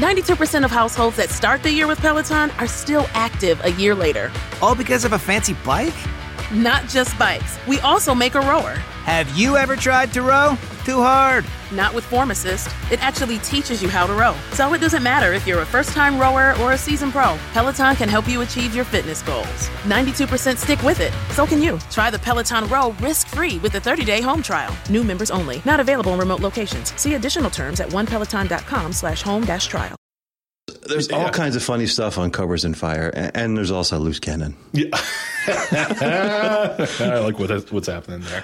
92% of households that start the year with Peloton are still active a year later. All because of a fancy bike? Not just bikes. We also make a rower. Have you ever tried to row? Too hard. Not with Form Assist. It actually teaches you how to row. So it doesn't matter if you're a first-time rower or a seasoned pro. Peloton can help you achieve your fitness goals. 92% stick with it. So can you. Try the Peloton Row risk-free with a 30-day home trial. New members only. Not available in remote locations. See additional terms at onepeloton.com/home-trial. There's all kinds of funny stuff on Cobras and Fire, and there's also Loose Cannon. Yeah. I like what's happening there.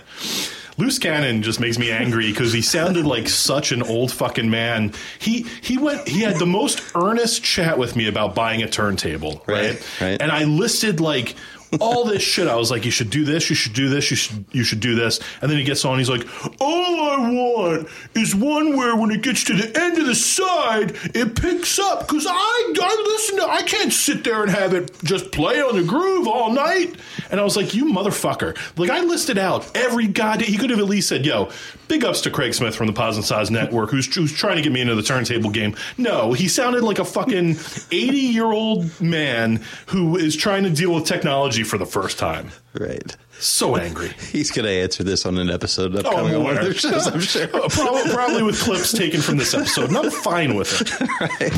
Loose Cannon just makes me angry because he sounded like such an old fucking man. He had the most earnest chat with me about buying a turntable, right? And I listed like all this shit. I was like, you should do this, you should do this, you should do this. And then he gets on, he's like, all I want is one where when it gets to the end of the side, it picks up, because I can't sit there and have it just play on the groove all night. And I was like, you motherfucker. Like, I listed out every goddamn... He could have at least said, yo, big ups to Craig Smith from the Pause and Size Network, who's trying to get me into the turntable game. No, he sounded like a fucking 80-year-old man who is trying to deal with technology for the first time. Right. So angry. He's going to answer this on an episode upcoming on one of their shows, I'm sure. Probably with clips taken from this episode, and I'm fine with it. Right.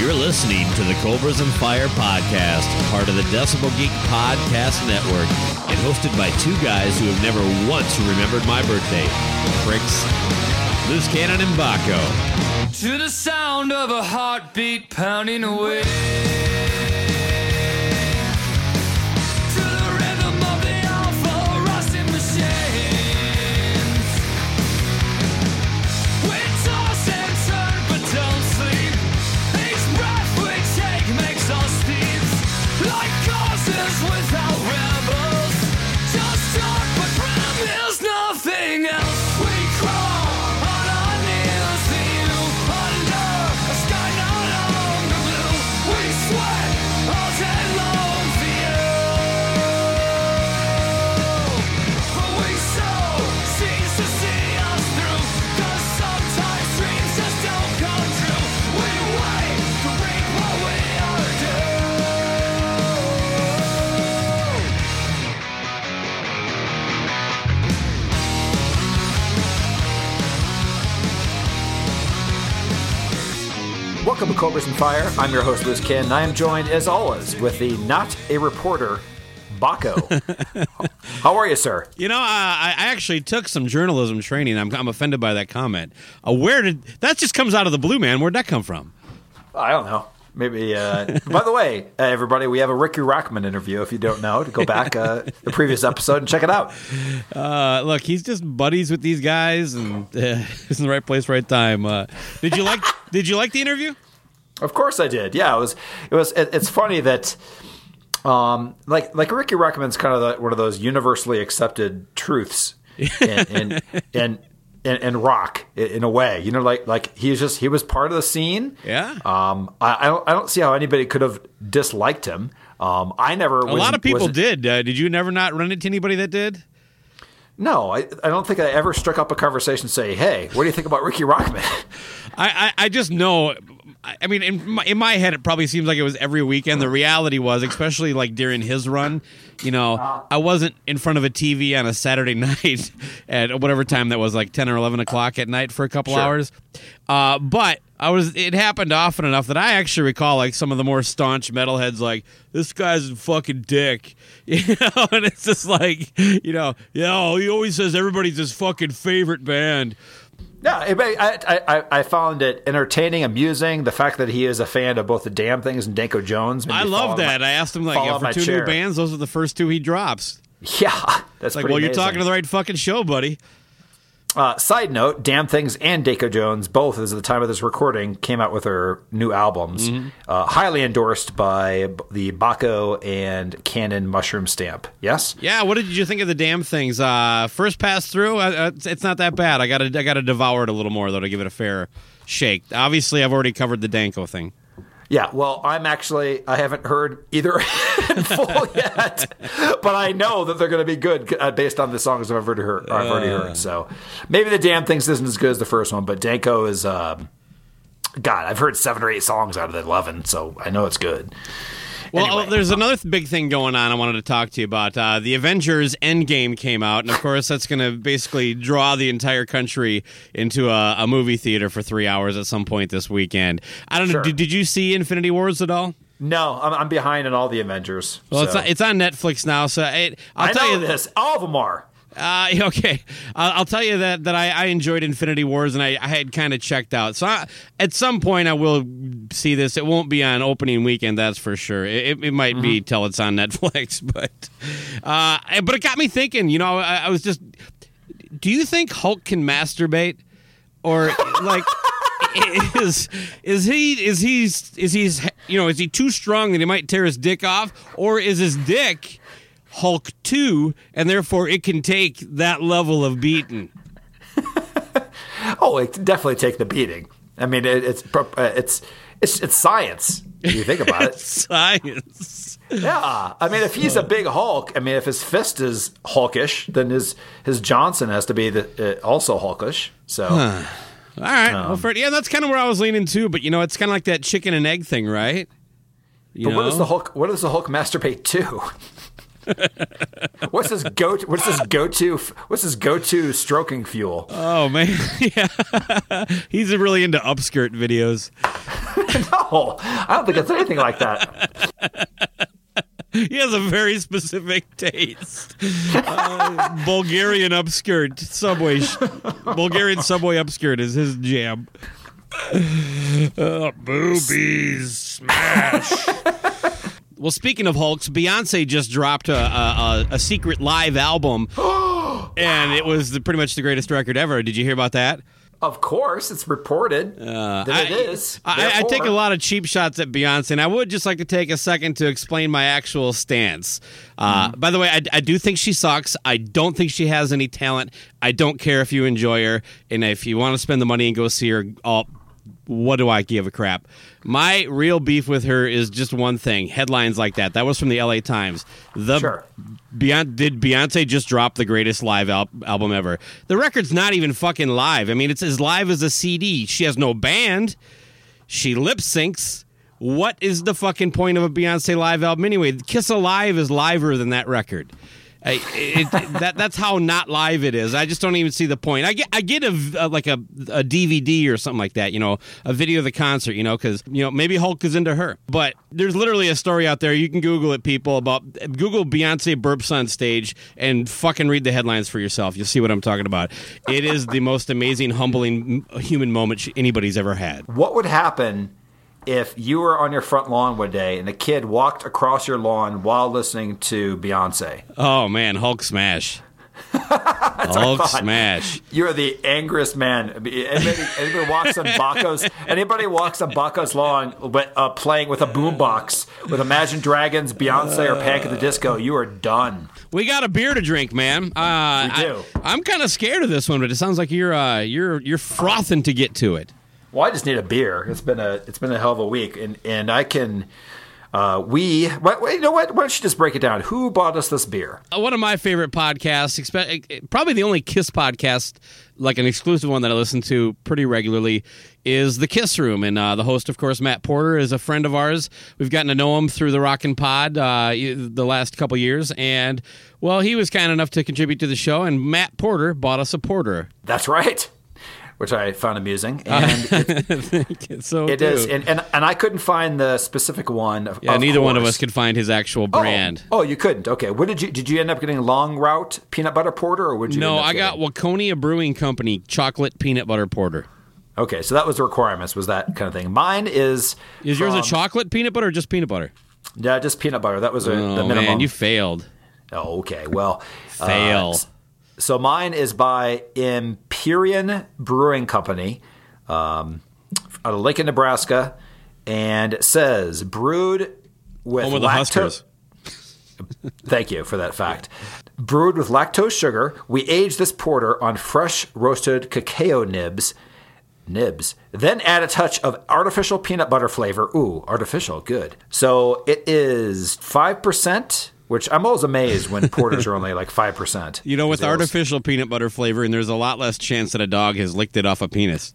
You're listening to the Cobras and Fire podcast, part of the Decibel Geek Podcast Network, and hosted by two guys who have never once remembered my birthday. Pricks, Loose Cannon and Bakko. To the sound of a heartbeat pounding away. Welcome to Cobras and Fire. I'm your host, Loose Cannon. I am joined, as always, with the not a reporter, Bakko. How are you, sir? You know, I actually took some journalism training. I'm offended by that comment. That just comes out of the blue, man. Where'd that come from? I don't know. Maybe. By the way, everybody, we have a Ricky Rockman interview. If you don't know, to go back the previous episode and check it out. Look, he's just buddies with these guys, and he's in the right place, right time. Did you like? Did you like the interview? Of course I did. Yeah, it was. It's funny that, like Ricky Rockman's kind of one of those universally accepted truths in rock in a way, you know, like he was part of the scene. Yeah. I don't see how anybody could have disliked him. A lot of people did. Did you never not run into anybody that did? No, I don't think I ever struck up a conversation saying, hey, what do you think about Ricky Rockman? I just know. I mean, in my head, it probably seems like it was every weekend. The reality was, especially like during his run, you know, I wasn't in front of a TV on a Saturday night at whatever time that was, like 10 or 11 o'clock at night for a couple hours. But I was. It happened often enough that I actually recall like some of the more staunch metalheads like, this guy's a fucking dick. You know, and it's just like, you know, he always says everybody's his fucking favorite band. Yeah, I found it entertaining, amusing. The fact that he is a fan of both the Damn Things and Danko Jones. I love that. I asked him, like, for two new bands, those are the first two he drops. Yeah, that's like, well, amazing. You're talking to the right fucking show, buddy. Side note, Damn Things and Danko Jones, both as of the time of this recording, came out with their new albums. Mm-hmm. Highly endorsed by the Bakko and Cannon Mushroom Stamp. Yes? Yeah, what did you think of the Damn Things? First pass through, it's not that bad. I gotta devour it a little more, though, to give it a fair shake. Obviously, I've already covered the Danko thing. Yeah, well, I haven't heard either in full yet, but I know that they're going to be good based on the songs I've already heard. So maybe the Damn Things isn't as good as the first one, but Danko is, God, I've heard 7 or 8 songs out of the 11, so I know it's good. Well, anyway, there's another big thing going on I wanted to talk to you about. The Avengers Endgame came out, and of course that's going to basically draw the entire country into a movie theater for 3 hours at some point this weekend. I don't know. Did you see Infinity Wars at all? No, I'm behind on all the Avengers. Well, so. It's on Netflix now, so I know this. All of them are. Okay, I'll tell you that I enjoyed Infinity Wars, and I had kind of checked out. So at some point I will see this. It won't be on opening weekend, that's for sure. It might be till it's on Netflix, but it got me thinking. You know, I was just, do you think Hulk can masturbate, or like? Is he too strong that he might tear his dick off, or is his dick Hulk 2 and therefore it can take that level of beating? Oh, it can definitely take the beating. I mean, it's science. If you think about it, science. Yeah, I mean, if he's a big Hulk, I mean, if his fist is Hulkish, then his Johnson has to be also Hulkish. So. All right. Well, that's kind of where I was leaning too. But you know, it's kind of like that chicken and egg thing, right? But what does the Hulk masturbate to? What's his go-to stroking fuel? Oh man, yeah. He's really into upskirt videos. No, I don't think it's anything like that. He has a very specific taste. Bulgarian upskirt subway. Bulgarian subway upskirt is his jam. Boobies smash. Well, speaking of Hulks, Beyoncé just dropped a secret live album, and it was pretty much the greatest record ever. Did you hear about that? Of course, it's reported that it is. I take a lot of cheap shots at Beyonce, and I would just like to take a second to explain my actual stance. By the way, I do think she sucks. I don't think she has any talent. I don't care if you enjoy her, and if you want to spend the money and go see her, what do I give a crap? My real beef with her is just one thing: headlines like that. That was from the LA Times. Did Beyonce just drop the greatest live album ever? The record's not even fucking live. I mean, it's as live as a CD. She has no band. She lip syncs. What is the fucking point of a Beyonce live album anyway? Kiss Alive is liver than that record. That's how not live it is. I just don't even see the point. I get a DVD or something like that, you know, a video of the concert, you know, because, you know, maybe Hulk is into her. But there's literally a story out there. You can Google it, people, Google Beyonce burps on stage and fucking read the headlines for yourself. You'll see what I'm talking about. It is the most amazing, humbling human moment anybody's ever had. What would happen if you were on your front lawn one day and a kid walked across your lawn while listening to Beyonce? Oh, man, Hulk smash. Hulk smash. You're the angriest man. Anybody walks on Bakko's lawn playing with a boombox with Imagine Dragons, Beyonce, or Panic at the Disco, you are done. We got a beer to drink, man. We do. I'm kind of scared of this one, but it sounds like you're frothing to get to it. Well, I just need a beer. It's been a hell of a week, and I can. You know what? Why don't you just break it down? Who bought us this beer? One of my favorite podcasts, probably the only KISS podcast, like an exclusive one that I listen to pretty regularly, is the KISS Room. And the host, of course, Matt Porter, is a friend of ours. We've gotten to know him through the Rockin' Pod the last couple years. And, well, he was kind enough to contribute to the show, and Matt Porter bought us a porter. That's right. Which I found amusing, and it is, and I couldn't find the specific one. Neither one of us could find his actual brand. Oh, you couldn't? Okay. What did you end up getting? Long Route peanut butter porter, or would you? No, I got Waconia Brewing Company chocolate peanut butter porter. Okay, so that was the requirements. Was that kind of thing? Mine is. Is yours a chocolate peanut butter or just peanut butter? Yeah, just peanut butter. That was the minimum. Man, you failed. Oh, okay. Well, fail. So mine is by Empyrean Brewing Company out of Lincoln, Nebraska, and it says, Thank you for that fact. Brewed with lactose sugar, we age this porter on fresh roasted cacao nibs nibs. Then add a touch of artificial peanut butter flavor. Ooh, artificial, good. So it is 5%, which I'm always amazed when porters are only like 5%. You know, with artificial peanut butter flavoring, there's a lot less chance that a dog has licked it off a penis.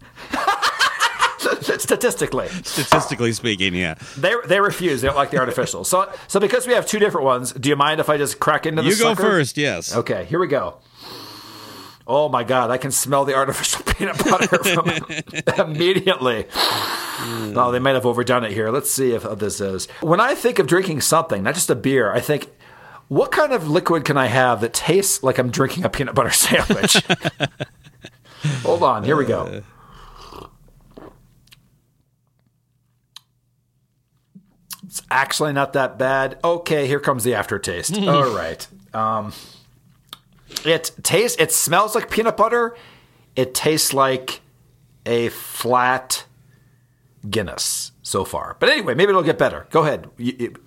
Statistically speaking, yeah. They refuse. They don't like the artificial. So because we have two different ones, do you mind if I just crack into the sucker? You go first, yes. Okay, here we go. Oh, my God. I can smell the artificial peanut butter from immediately. Oh, they might have overdone it here. Let's see if this is. When I think of drinking something, not just a beer, I think, what kind of liquid can I have that tastes like I'm drinking a peanut butter sandwich? Hold on. Here we go. It's actually not that bad. Okay, here comes the aftertaste. All right. It smells like peanut butter. It tastes like a flat Guinness so far. But anyway, maybe it'll get better. Go ahead.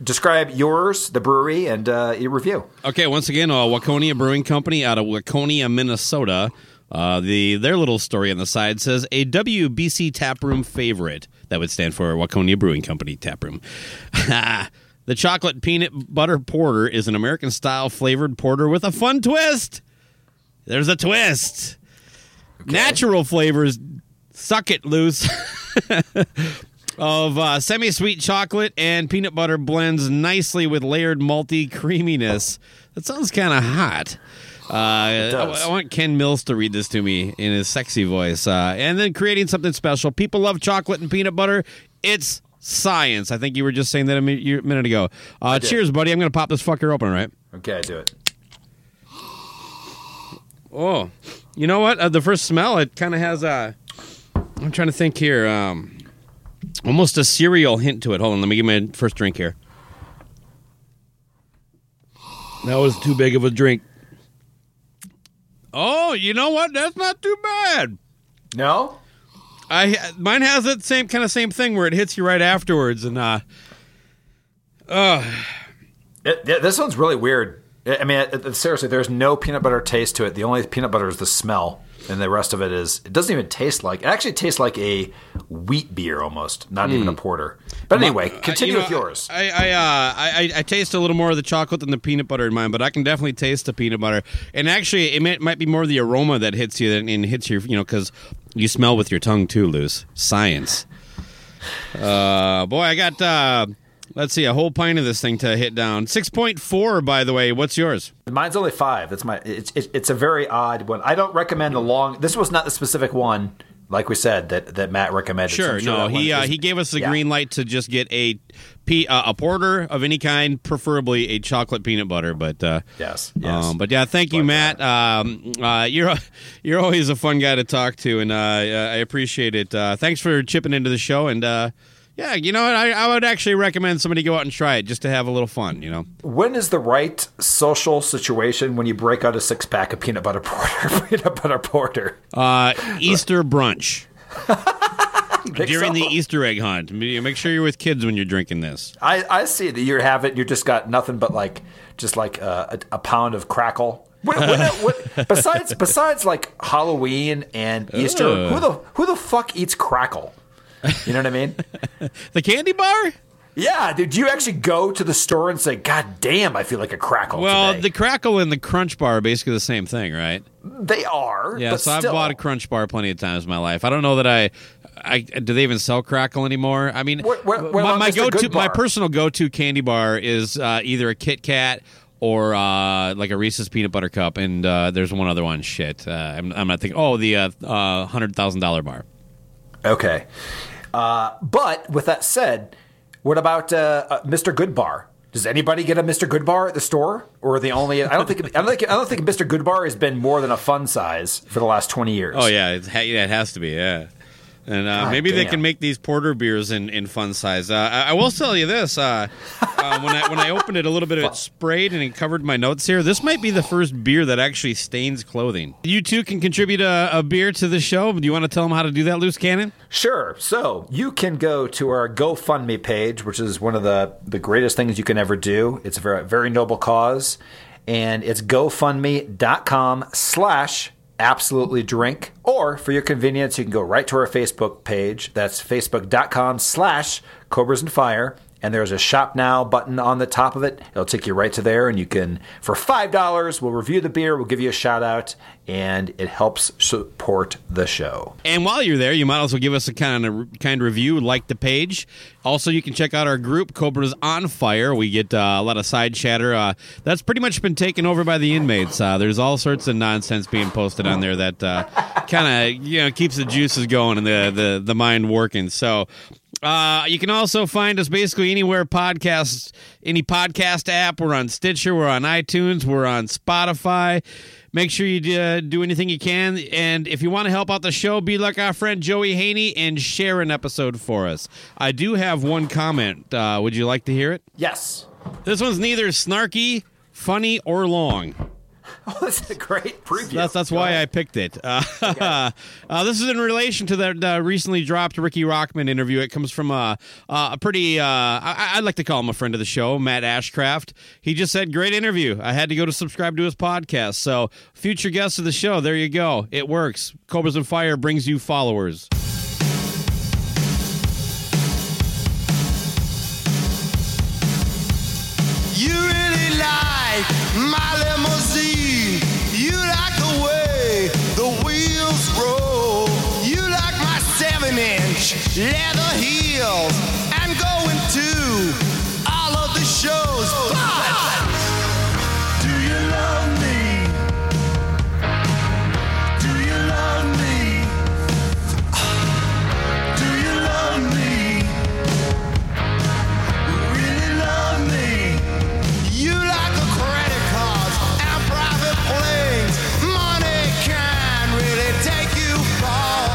Describe yours, the brewery, and your review. Okay, once again, Waconia Brewing Company out of Waconia, Minnesota. Their little story on the side says, a WBC taproom favorite. That would stand for Waconia Brewing Company taproom. The chocolate peanut butter porter is an American-style flavored porter with a fun twist. There's a twist. Okay. Natural flavors, suck it loose, of semi-sweet chocolate and peanut butter blends nicely with layered malty creaminess. That sounds kind of hot. I want Ken Mills to read this to me in his sexy voice. And then creating something special. People love chocolate and peanut butter. It's science. I think you were just saying that a minute ago. Cheers, buddy. I'm going to pop this fucker open, all right? Okay, do it. Oh, you know what? The first smell, it kind of has a... I'm trying to think here. Almost a cereal hint to it. Hold on, let me get my first drink here. That was too big of a drink. Oh, you know what? That's not too bad. No? Mine has that same thing where it hits you right afterwards, and this one's really weird. I mean, seriously, there's no peanut butter taste to it. The only peanut butter is the smell, and the rest of it is. It doesn't even taste like. It actually tastes like a wheat beer almost, not even a porter. But anyway, continue with yours. I taste a little more of the chocolate than the peanut butter in mine, but I can definitely taste the peanut butter. And actually, it might be more the aroma that hits you and hits your, because. You smell with your tongue, too, Luz. Science. I got, a whole pint of this thing to hit down. 6.4, by the way. What's yours? Mine's only 5. That's my. It's a very odd one. I don't recommend this was not the specific one, like we said, that Matt recommended. Sure, no. He gave us the green light to just get a porter of any kind, preferably a chocolate peanut butter. But yes. Thank you, Matt. You're always a fun guy to talk to, and I appreciate it. Thanks for chipping into the show, and I would actually recommend somebody go out and try it just to have a little fun. When is the right social situation when you break out a 6-pack of peanut butter porter? Easter brunch. During the Easter egg hunt. Make sure you're with kids when you're drinking this. I see that you have it. You just got nothing but a pound of crackle. What, besides like Halloween and Easter, who the fuck eats crackle? You know what I mean? The candy bar? Yeah, dude, do you actually go to the store and say, God damn, I feel like a crackle today? The crackle and the crunch bar are basically the same thing, right? They are. Yeah, but so still. I've bought a crunch bar plenty of times in my life. I don't know that I do they even sell crackle anymore? I mean, my personal go-to candy bar is either a Kit Kat or a Reese's peanut butter cup, and there's one other one. Shit, I'm not thinking. Oh, the $100,000 bar. Okay, but with that said. What about Mr. Goodbar? Does anybody get a Mr. Goodbar at the store, or are they only? I don't think Mr. Goodbar has been more than a fun size for the last 20 years. Oh yeah, it has to be. Yeah, and maybe damn. They can make these porter beers in fun size. I will tell you this: when I opened it, a little bit of it sprayed and it covered my notes here. This might be the first beer that actually stains clothing. You too can contribute a beer to the show. Do you want to tell them how to do that, Loose Cannon? Sure. So you can go to our GoFundMe page, which is one of the greatest things you can ever do. It's a very, very noble cause. And it's GoFundMe.com/@LATimes. Absolutely Drink. Or for your convenience, you can go right to our Facebook page. That's facebook.com/Cobras and Fire. And there's a Shop Now button on the top of it. It'll take you right to there, and you can, for $5, we'll review the beer, we'll give you a shout-out, and it helps support the show. And while you're there, you might also give us a kind review, like the page. Also, you can check out our group, Cobras on Fire. We get a lot of side chatter. That's pretty much been taken over by the inmates. There's all sorts of nonsense being posted on there that kind of keeps the juices going and the mind working. So... you can also find us basically anywhere podcasts, any podcast app. We're on Stitcher, we're on iTunes, we're on Spotify. Make sure you do anything you can. And if you want to help out the show, be like our friend Joey Haney and share an episode for us. I do have one comment. Would you like to hear it? Yes. This one's neither snarky, funny, or long. Oh, that's a great preview. That's why I picked it. Okay. This is in relation to that recently dropped Ricky Rockman interview. It comes from a pretty, I'd like to call him a friend of the show, Matt Ashcraft. He just said, great interview. I had to go to subscribe to his podcast. So future guest of the show, there you go. It works. Cobras and Fire brings you followers. You really like my limousine. Leather heels, I'm going to all of the shows, but do you love me? Do you love me? Do you love me? Really love me? You like the credit cards and private planes, money can really take you far.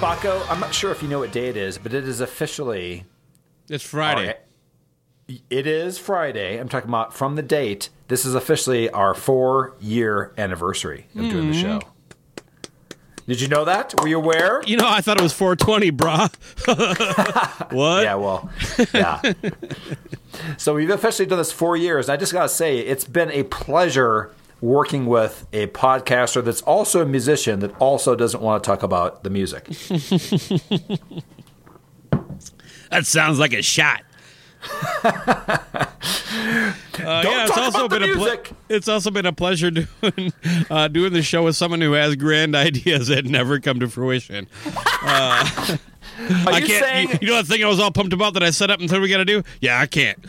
Bakko, I'm not sure if you know what day it is, but it is officially... It's Friday. It is Friday. I'm talking about from the date. This is officially our 4-year anniversary of doing the show. Did you know that? Were you aware? You know, I thought it was 420, brah. What? Yeah, well, yeah. So we've officially done this 4 years. And I just got to say, it's been a pleasure working with a podcaster that's also a musician that also doesn't want to talk about the music. That sounds like a shot. It's also been a pleasure doing the show with someone who has grand ideas that never come to fruition. You know that thing I was all pumped about that I set up and said we got to do? Yeah, I can't.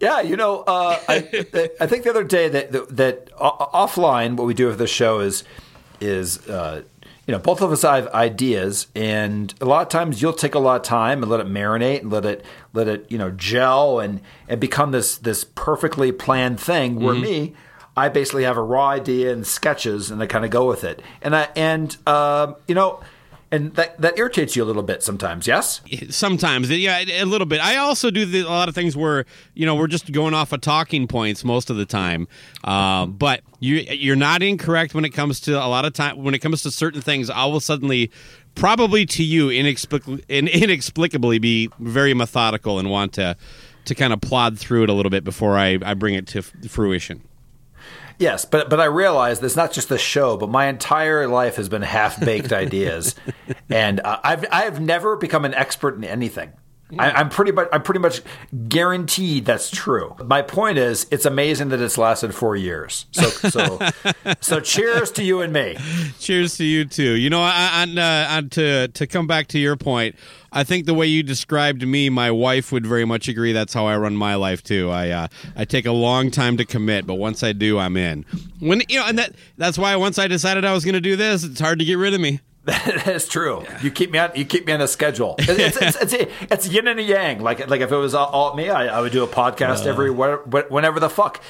Yeah, you know, I think the other day that offline, what we do with the show is you know, both of us have ideas, and a lot of times you'll take a lot of time and let it marinate and let it you know, gel and become this perfectly planned thing. Where me, I basically have a raw idea and sketches, and I kind of go with it, and that irritates you a little bit sometimes. Yes, sometimes, yeah, a little bit. I also do a lot of things where, you know, we're just going off of talking points most of the time, but. You're not incorrect when it comes to a lot of time. When it comes to certain things, I will suddenly, probably to you, inexplicably be very methodical and want to kind of plod through it a little bit before I bring it to fruition. Yes, but I realize it's not just the show, but my entire life has been half-baked ideas, and I have never become an expert in anything. I'm pretty much guaranteed that's true. My point is, it's amazing that it's lasted 4 years. So cheers to you and me. Cheers to you too. You know, to come back to your point, I think the way you described me, my wife would very much agree. That's how I run my life too. I take a long time to commit, but once I do, I'm in. When you know, and that's why once I decided I was going to do this, it's hard to get rid of me. That is true. Yeah. You keep me on a schedule. It's yin and yang. Like if it was all me, I would do a podcast whenever the fuck.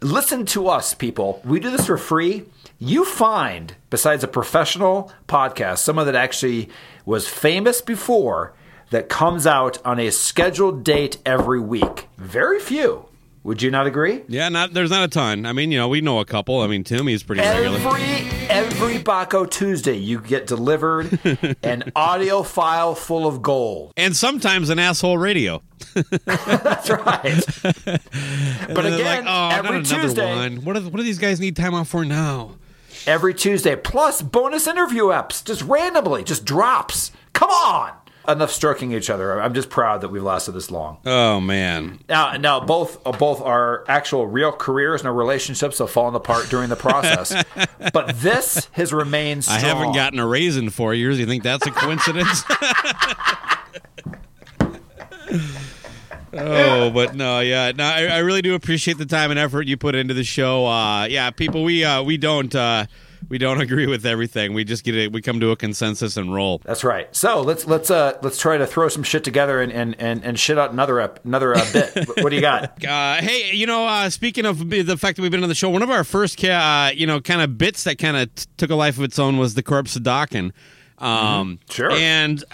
Listen to us, people. We do this for free. You find, besides a professional podcast, someone that actually was famous before that comes out on a scheduled date every week. Very few. Would you not agree? Yeah, there's not a ton. I mean, you know, we know a couple. I mean, Timmy's pretty regular. Every Bakko Tuesday, you get delivered an audio file full of gold. And sometimes an asshole radio. That's right. But again, every Tuesday. One. What do these guys need time off for now? Every Tuesday. Plus bonus interview apps, just randomly, just drops. Come on. Enough stroking each other. I'm just proud that we've lasted this long. Oh, man. Now both our actual real careers and our relationships have fallen apart during the process. But this has remained strong. I haven't gotten a raise in 4 years. You think that's a coincidence? Oh, but no, yeah. No, I really do appreciate the time and effort you put into the show. Yeah, people, we don't agree with everything. We just we come to a consensus and roll. That's right. So let's try to throw some shit together and shit out another bit. What do you got? Hey, you know, speaking of the fact that we've been on the show, one of our first you know, kind of bits that kind of took a life of its own was the corpse of Dokken. Sure. And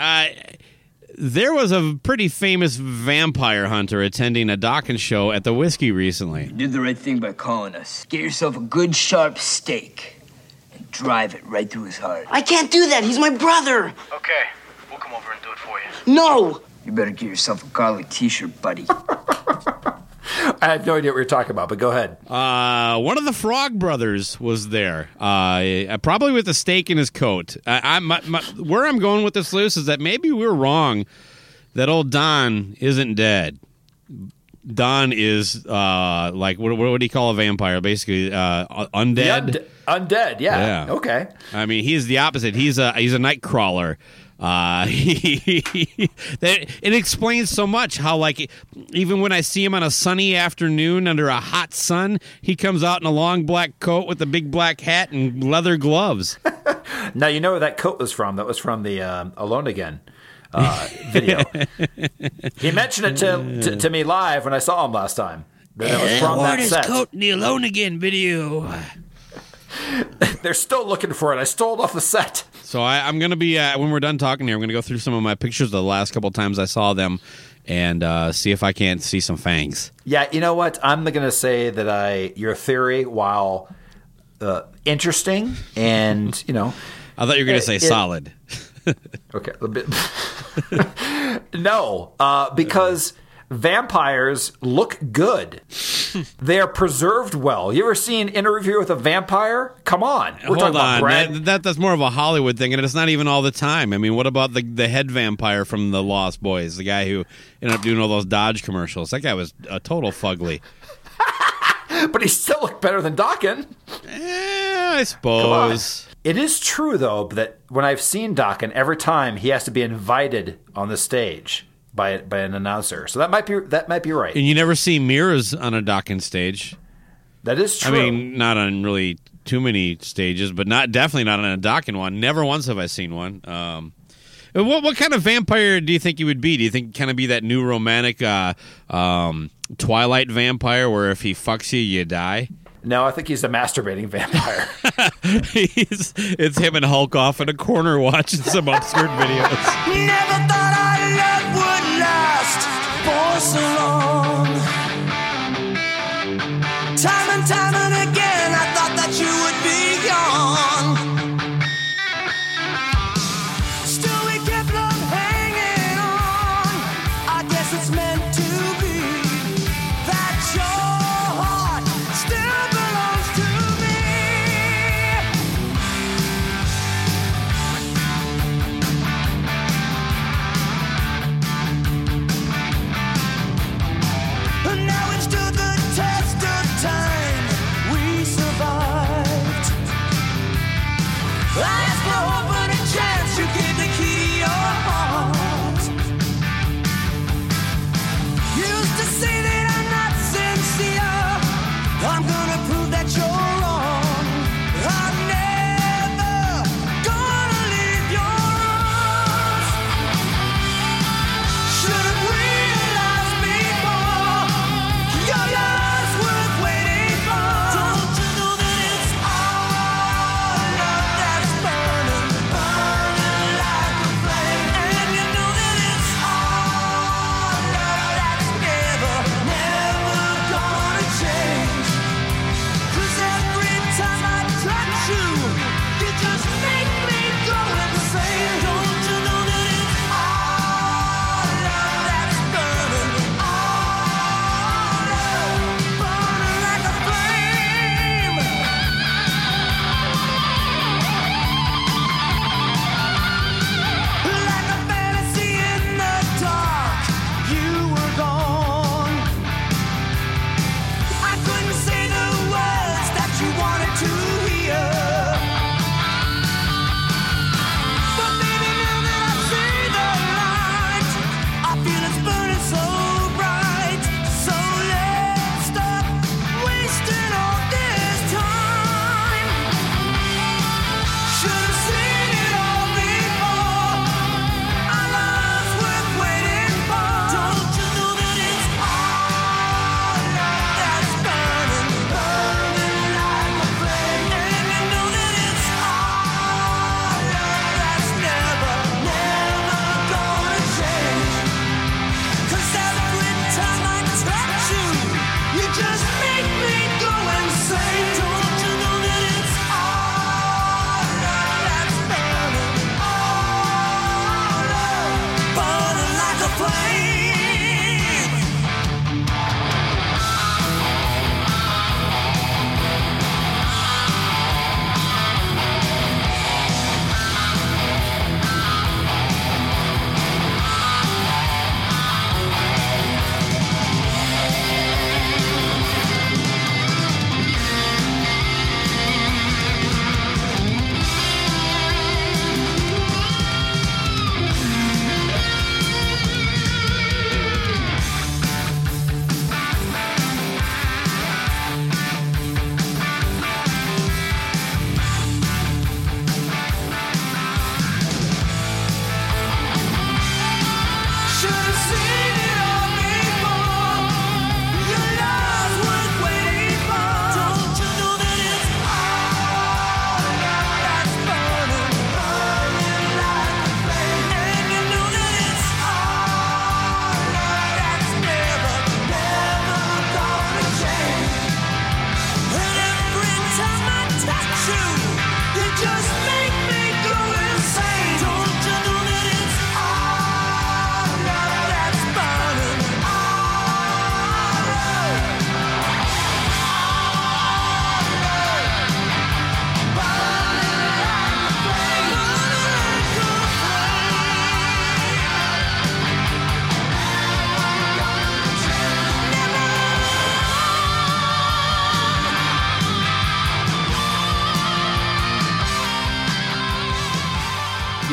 there was a pretty famous vampire hunter attending a Dokken show at the Whiskey recently. You did the right thing by calling us. Get yourself a good sharp steak. Drive it right through his heart. I can't do that. He's my brother. Okay. We'll come over and do it for you. No! You better get yourself a garlic t-shirt, buddy. I have no idea what you're talking about, but go ahead. One of the Frog Brothers was there, probably with a steak in his coat. Where I'm going with this, Luce, is that maybe we're wrong that old Don isn't dead. Don is, like, what would he call a vampire? Basically, undead? Undead, yeah. Okay. I mean, he's the opposite. He's a night crawler. It explains so much how, like, even when I see him on a sunny afternoon under a hot sun, he comes out in a long black coat with a big black hat and leather gloves. Now, you know where that coat was from. That was from the Alone Again video. He mentioned it to me live when I saw him last time. That was from that set. His coat in the Alone Again video. They're still looking for it. I stole it off the set. So I'm going to be, when we're done talking here, I'm going to go through some of my pictures of the last couple times I saw them and see if I can't see some fangs. Yeah, you know what? I'm going to say that your theory, while interesting and, you know, I thought you were going to say solid. Okay. A bit. No, because vampires look good. They are preserved well. You ever see an interview with a vampire? Come on. Hold on. That's more of a Hollywood thing, and it's not even all the time. I mean, what about the head vampire from The Lost Boys, the guy who ended up doing all those Dodge commercials? That guy was a total fugly. But he still looked better than Dokken. Yeah, I suppose. It is true, though, that when I've seen Dokken, every time he has to be invited on the stage by an announcer. So that might be right. And you never see mirrors on a Dokken stage. That is true. I mean, not on really too many stages, but definitely not on a Dokken one. Never once have I seen one. What kind of vampire do you think you would be? Do you think kind of be that new romantic Twilight vampire where if he fucks you, you die? No, I think he's a masturbating vampire. It's him and Hulk off in a corner watching some absurd videos. Never thought our love would last for so long. Time and again, I thought that you would be gone. Still, we kept love hanging on. I guess it's meant to be that you're.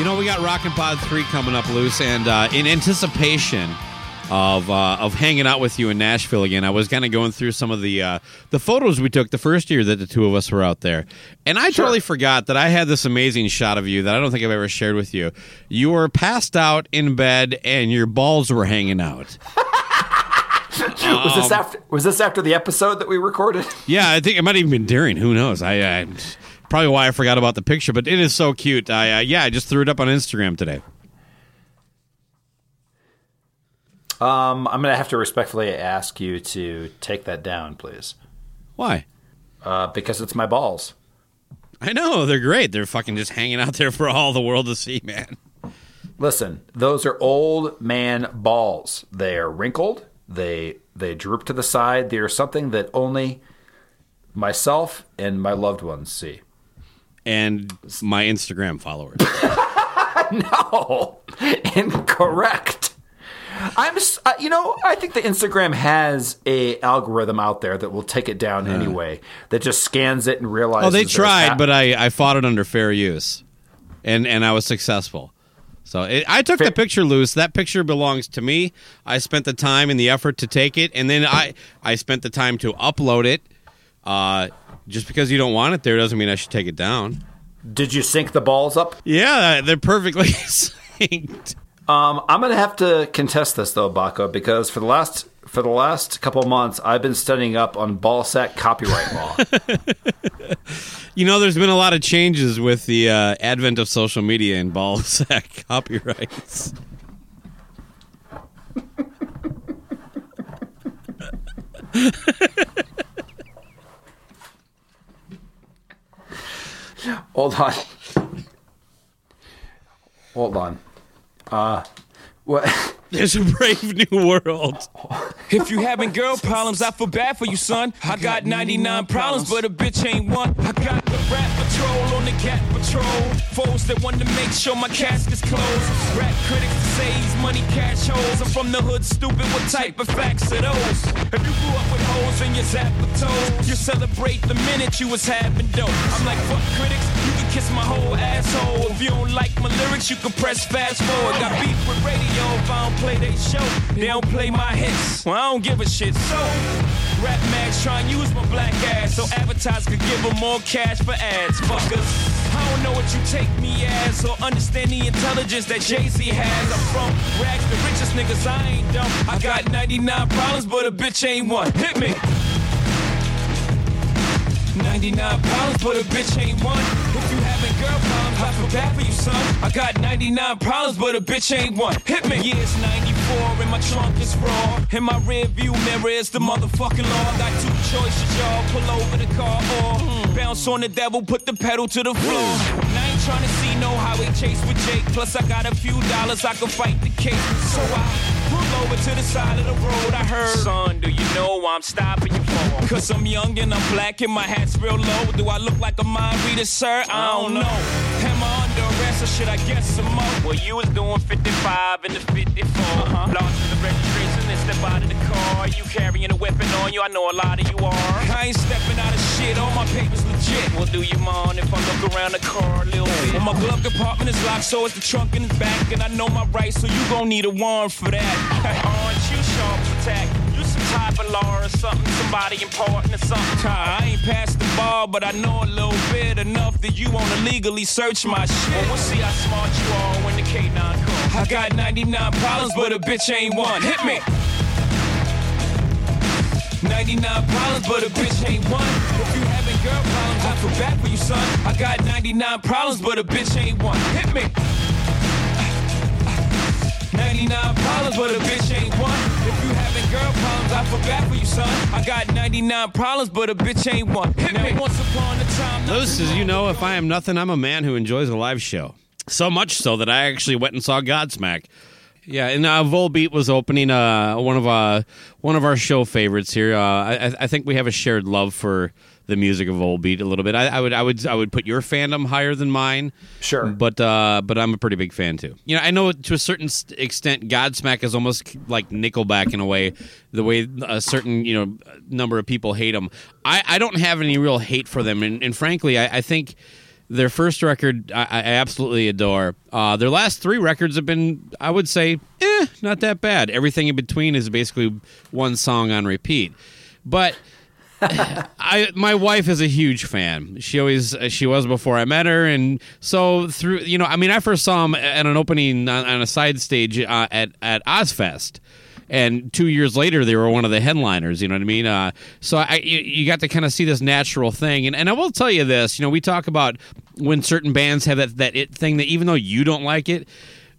You know, we got Rockin' Pod 3 coming up, Loose, and in anticipation of hanging out with you in Nashville again, I was kind of going through some of the photos we took the first year that the two of us were out there. And I totally forgot that I had this amazing shot of you that I don't think I've ever shared with you. You were passed out in bed, and your balls were hanging out. Was this after the episode that we recorded? Yeah, I think it might have even been during. Who knows? I probably why I forgot about the picture, but it is so cute. I just threw it up on Instagram today. I'm going to have to respectfully ask you to take that down, please. Why? Because it's my balls. I know. They're great. They're fucking just hanging out there for all the world to see, man. Listen, those are old man balls. They are wrinkled. They droop to the side. They are something that only myself and my loved ones see. And my Instagram followers. No. Incorrect. I think that Instagram has a algorithm out there that will take it down anyway, that just scans it and realizes. Oh, they tried, but I fought it under fair use, and I was successful. So I took the picture, Loose. That picture belongs to me. I spent the time and the effort to take it, and then I spent the time to upload it. Just because you don't want it there doesn't mean I should take it down. Did you sync the balls up? Yeah, they're perfectly synced. I'm going to have to contest this, though, Bakko, because for the last couple of months, I've been studying up on ball sack copyright law. You know, there's been a lot of changes with the advent of social media and ball sack copyrights. Hold on. What? There's a brave new world. If you having girl problems, I feel bad for you, son. I got 99 problems, but a bitch ain't one. I got the Rat Patrol on the Cat Patrol. Foes that want to make sure my cask is closed. Rat critics to say he's money cash holes. I'm from the hood, stupid. What type of facts are those? If you grew up with holes in your zap of toes, you celebrate the minute you was having dope. I'm like, fuck critics, you can kiss my whole asshole. If you don't like my lyrics, you can press fast forward. Got beef with radio if I don't play they show. They don't play my hits. Well, I don't give a shit. So, Rap Max trying to use my black ass so advertisers could give them more cash for ads. Fuckers, I don't know what you take me as or understand the intelligence that Jay-Z has. I'm from rags, the richest niggas, I ain't dumb. I got 99 problems, but a bitch ain't one. Hit me. 99 problems, but a bitch ain't one. If you having girl problems, I feel bad for you, son. I got 99 problems, but a bitch ain't one. Hit me. Yeah, it's 94 and my trunk is raw. In my rear view mirror is the motherfucking law. Got two choices, y'all. Pull over the car or bounce on the devil, put the pedal to the floor. And I ain't trying to see no highway chase with Jake. Plus, I got a few dollars, I can fight the case. So I pull over to the side of the road, I heard. Son, do you know why I'm stopping you for? Cause I'm young and I'm black and my hat's real low. Do I look like a mind reader, sir? I don't know. Am I under arrest or should I get some more? Well, you was doing 55 and the 54. Lost in the registration and step out of the car. You carrying a weapon on you, I know a lot of you are. I ain't stepping out of shit, all my papers legit. Well, do you mind if I look around the car a little bit? Well, my glove compartment is locked, so it's the trunk in the back. And I know my rights, so you gon' need a warrant for that. Aren't you sharp attack? You some type of law or something, somebody important or something. I ain't past the bar, but I know a little bit enough that you wanna legally search my shit. Well, we'll see how smart you are when the K9 comes. I got 99 problems, but a bitch ain't one. Hit me. 99 problems, but a bitch ain't one. If you having girl problems, I feel bad for you, son. I got 99 problems, but a bitch ain't one. Hit me. 99 problems, but a bitch ain't one. If you having girl problems, I feel bad for you, son. I got 99 problems, but a bitch ain't one. Hit me. Once upon a time. Loose, as you know, if I am nothing, I'm a man who enjoys a live show. So much so that I actually went and saw Godsmack. Yeah, and Volbeat was opening one of our show favorites here. I think we have a shared love for the music of Volbeat a little bit. I would put your fandom higher than mine. Sure, but I'm a pretty big fan too. You know, I know to a certain extent, Godsmack is almost like Nickelback in a way. The way a certain number of people hate them, I don't have any real hate for them, and frankly, I think Their first record, I absolutely adore. Their last three records have been, I would say, not that bad. Everything in between is basically one song on repeat. But my wife is a huge fan. She was before I met her, and so through, you know, I mean, I first saw them at an opening on a side stage at Ozfest. And 2 years later, they were one of the headliners, you know what I mean? So you got to kind of see this natural thing. And I will tell you this, you know, we talk about when certain bands have that it thing that even though you don't like it,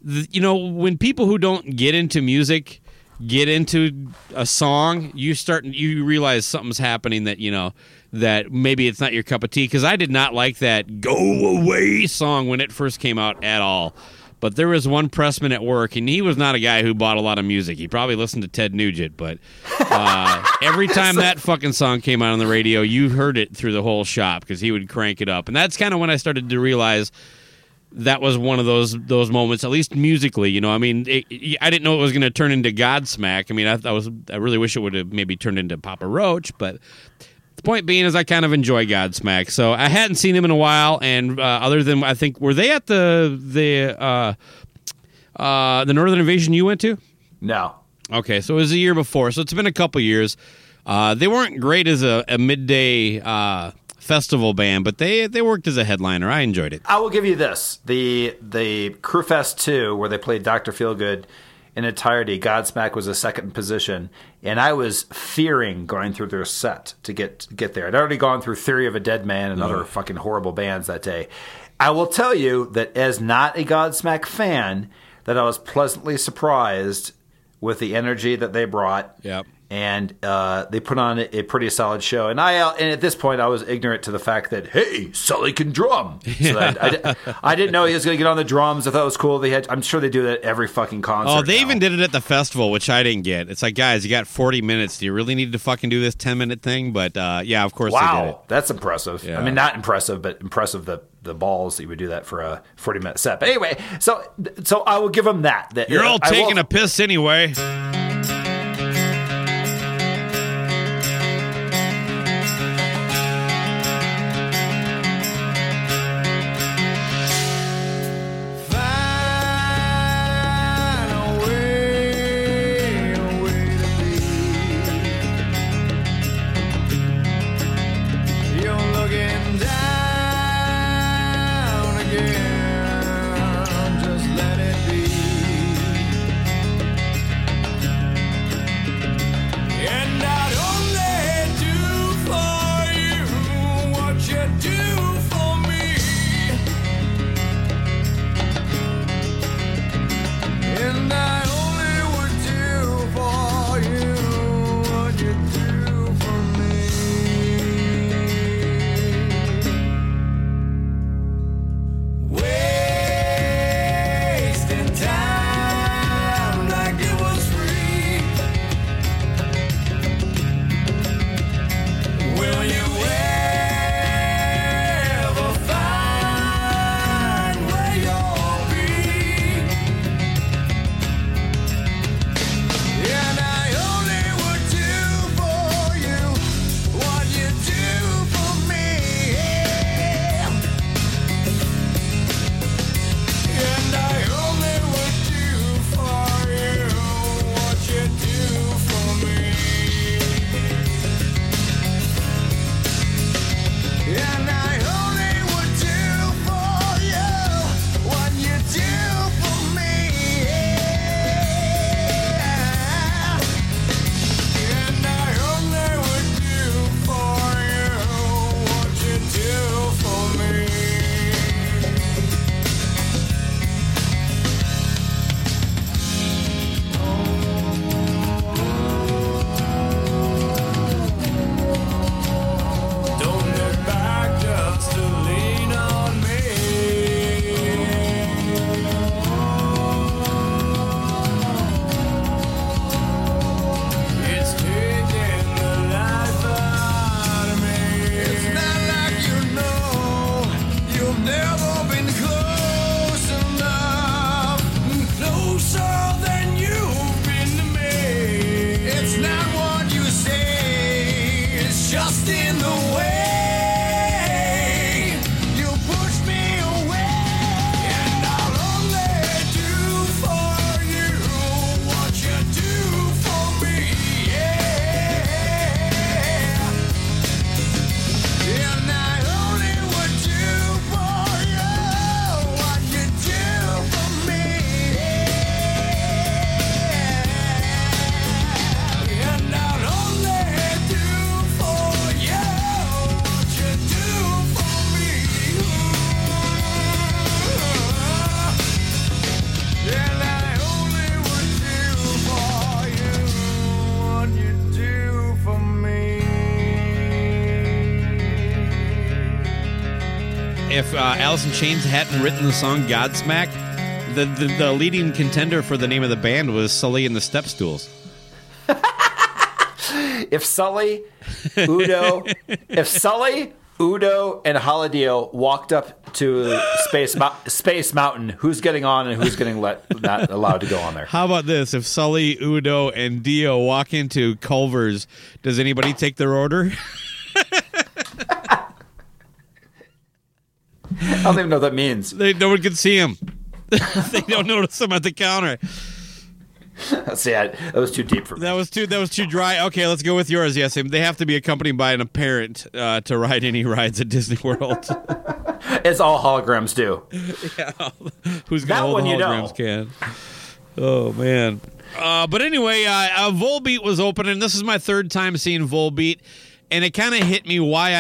you know, when people who don't get into music get into a song, you realize something's happening that, you know, that maybe it's not your cup of tea. Because I did not like that "Go Away" song when it first came out at all. But there was one pressman at work, and he was not a guy who bought a lot of music. He probably listened to Ted Nugent, but every time that fucking song came out on the radio, you heard it through the whole shop because he would crank it up. And that's kind of when I started to realize that was one of those moments, at least musically. You know, I mean, I didn't know it was going to turn into Godsmack. I mean, I really wish it would have maybe turned into Papa Roach, but the point being is I kind of enjoy Godsmack, so I hadn't seen them in a while, and other than, I think, were they at the Northern Invasion you went to? No. Okay, so it was a year before, so it's been a couple years. They weren't great as a midday festival band, but they worked as a headliner. I enjoyed it. I will give you this. The Crewfest 2, where they played Dr. Feelgood in entirety, Godsmack was a second position, and I was fearing going through their set to get there. I'd already gone through Theory of a Dead Man and other fucking horrible bands that day. I will tell you that as not a Godsmack fan, that I was pleasantly surprised with the energy that they brought. Yep. And they put on a pretty solid show. And at this point, I was ignorant to the fact that, hey, Sully can drum. So I didn't know he was going to get on the drums. I thought it was cool. I'm sure they do that every fucking concert. Oh, they even did it at the festival, which I didn't get. It's like, guys, you got 40 minutes. Do you really need to fucking do this 10-minute thing? But, yeah, of course they did it. That's impressive. Yeah. I mean, not impressive, but impressive the balls that you would do that for a 40-minute set. But anyway, so I will give them that. You're all taking a piss anyway. Just in the way you push if Alice in Chains hadn't written the song Godsmack, the leading contender for the name of the band was Sully and the Step Stools. If Sully, Udo, and Haladio walked up to Space Mountain, who's getting on and who's getting not allowed to go on there? How about this? If Sully, Udo, and Dio walk into Culver's, does anybody take their order? I don't even know what that means. No one can see him. They don't notice him at the counter. See, that was too deep for me. That was too dry. Okay, let's go with yours. Yes, they have to be accompanied by a parent to ride any rides at Disney World. It's all holograms do. Yeah, who's gonna hold the holograms can? Oh man. But anyway, Volbeat was open, and this is my third time seeing Volbeat, and it kind of hit me why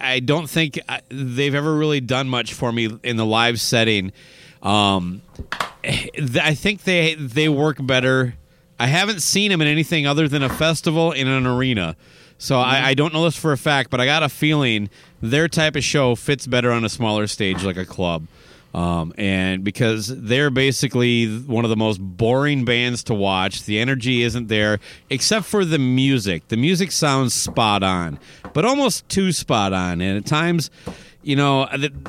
I don't think they've ever really done much for me in the live setting. I think they work better. I haven't seen them in anything other than a festival in an arena. So I don't know this for a fact, but I got a feeling their type of show fits better on a smaller stage like a club. And because they're basically one of the most boring bands to watch. The energy isn't there, except for the music. The music sounds spot on, but almost too spot on. And at times, you know,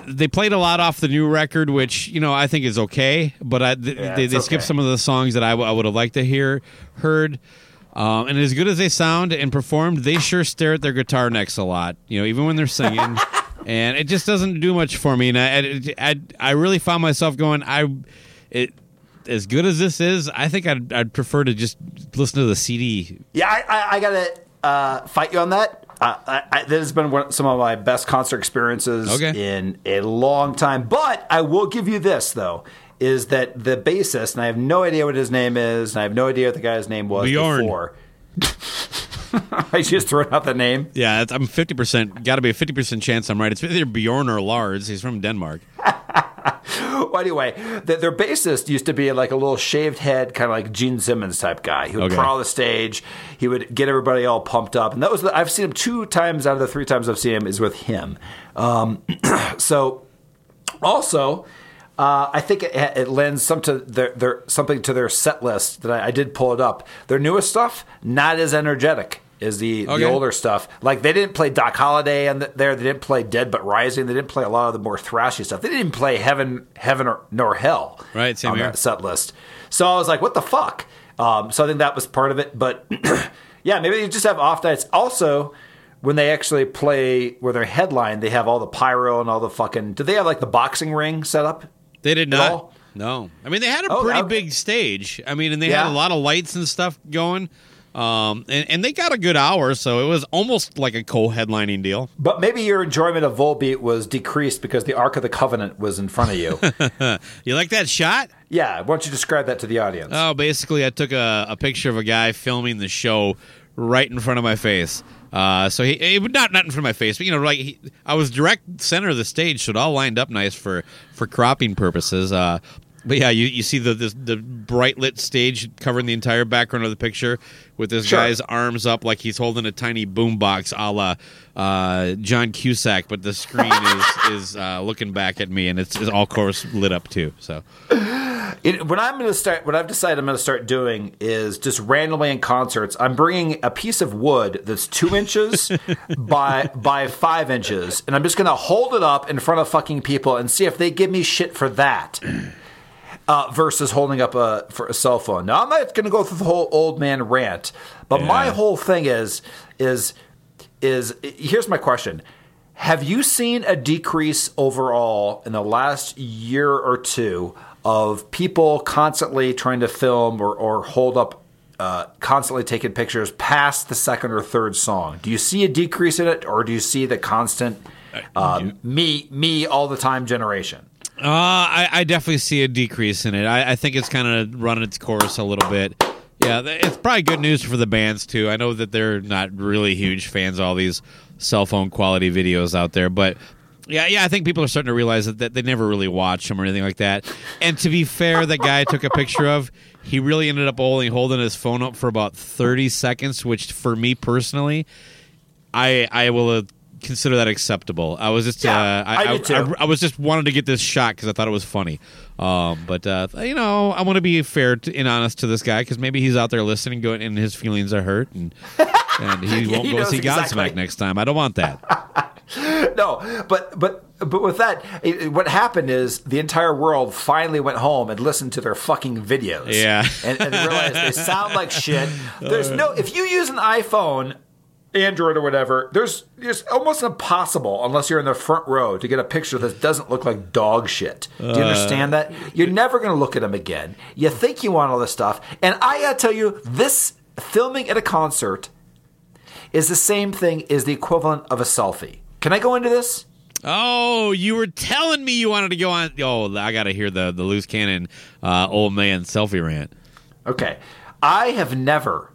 they played a lot off the new record, which, you know, I think is okay. But they skipped some of the songs that I would have liked to heard. And as good as they sound and performed, they sure stare at their guitar necks a lot, you know, even when they're singing. And it just doesn't do much for me. And I really found myself going, as good as this is, I think I'd prefer to just listen to the CD. Yeah, I got to fight you on that. This has been some of my best concert experiences in a long time. But I will give you this, though, is that the bassist, and I have no idea what his name is, and I have no idea what the guy's name was before. I just threw out the name. Yeah, I'm 50%. Got to be a 50% chance I'm right. It's either Bjorn or Lars. He's from Denmark. Well, anyway, their bassist used to be like a little shaved head, kind of like Gene Simmons type guy. He would prowl the stage. He would get everybody all pumped up. And that was I've seen him 2 times out of the 3 times I've seen him is with him. So also, I think it lends something to their set list that I did pull it up. Their newest stuff, not as energetic as the older stuff. Like, they didn't play Doc Holliday there. They didn't play Dead But Rising. They didn't play a lot of the more thrashy stuff. They didn't even play Heaven nor Hell that set list. So I was like, what the fuck? So I think that was part of it. But, yeah, maybe they just have off nights. Also, when they actually play where they're headlined, they have all the pyro and all the fucking – do they have, like, the boxing ring set up? They did not. No. I mean, they had a pretty big stage. I mean, and they had a lot of lights and stuff going. And they got a good hour, so it was almost like a co-headlining deal. But maybe your enjoyment of Volbeat was decreased because the Ark of the Covenant was in front of you. You like that shot? Yeah. Why don't you describe that to the audience? Oh, basically, I took a picture of a guy filming the show right in front of my face. So he not in front of my face, but you know, like I was direct center of the stage, so it all lined up nice for cropping purposes. But yeah, you see the bright lit stage covering the entire background of the picture with this guy's arms up like he's holding a tiny boombox, a la John Cusack. But the screen is looking back at me, and it's all course lit up too. So what I've decided I'm going to start doing is just randomly in concerts, I'm bringing a piece of wood that's 2 inches by 5 inches, and I'm just going to hold it up in front of fucking people and see if they give me shit for that. Versus holding up for a cell phone. Now, I'm not going to go through the whole old man rant, but my whole thing is here's my question. Have you seen a decrease overall in the last year or two of people constantly trying to film or hold up, constantly taking pictures past the second or third song? Do you see a decrease in it, or do you see the constant me all the time generation? I definitely see a decrease in it. I think it's kind of run its course a little bit. Yeah, it's probably good news for the bands, too. I know that they're not really huge fans of all these cell phone quality videos out there. But, yeah, I think people are starting to realize that they never really watch them or anything like that. And to be fair, that guy I took a picture of, he really ended up only holding his phone up for about 30 seconds, which for me personally, I will consider that acceptable. I was just, I was just wanted to get this shot because I thought it was funny. You know, I want to be fair and honest to this guy because maybe he's out there listening, going, and his feelings are hurt, and he won't go see Godsmack next time. I don't want that. No, but with that, what happened is the entire world finally went home and listened to their fucking videos. Yeah, and realized they sound like shit. There's no, if you use an iPhone, Android or whatever, it's almost impossible unless you're in the front row to get a picture that doesn't look like dog shit. Do you understand that? You're never going to look at them again. You think you want all this stuff. And I got to tell you, this filming at a concert is the same thing as the equivalent of a selfie. Can I go into this? Oh, you were telling me you wanted to go on. Oh, I got to hear the Loose Cannon old man selfie rant. Okay. I have never...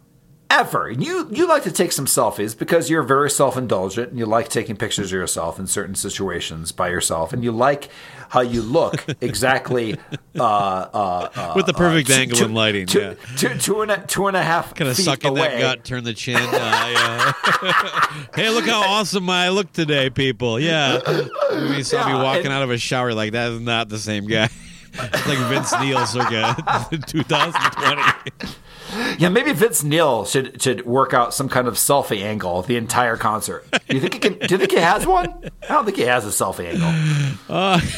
ever. You like to take some selfies because you're very self-indulgent and you like taking pictures of yourself in certain situations by yourself, and you like how you look exactly with the perfect angle and lighting. Two and a half kind of feet suck in away. That gut, turn the chin. Hey, look how awesome I look today, people. Yeah. You saw me walking out of a shower like that is not the same guy. It's like Vince Neil circa 2020. Yeah, maybe Vince Neil should work out some kind of selfie angle the entire concert. Do you think he can? Do you think he has one? I don't think he has a selfie angle.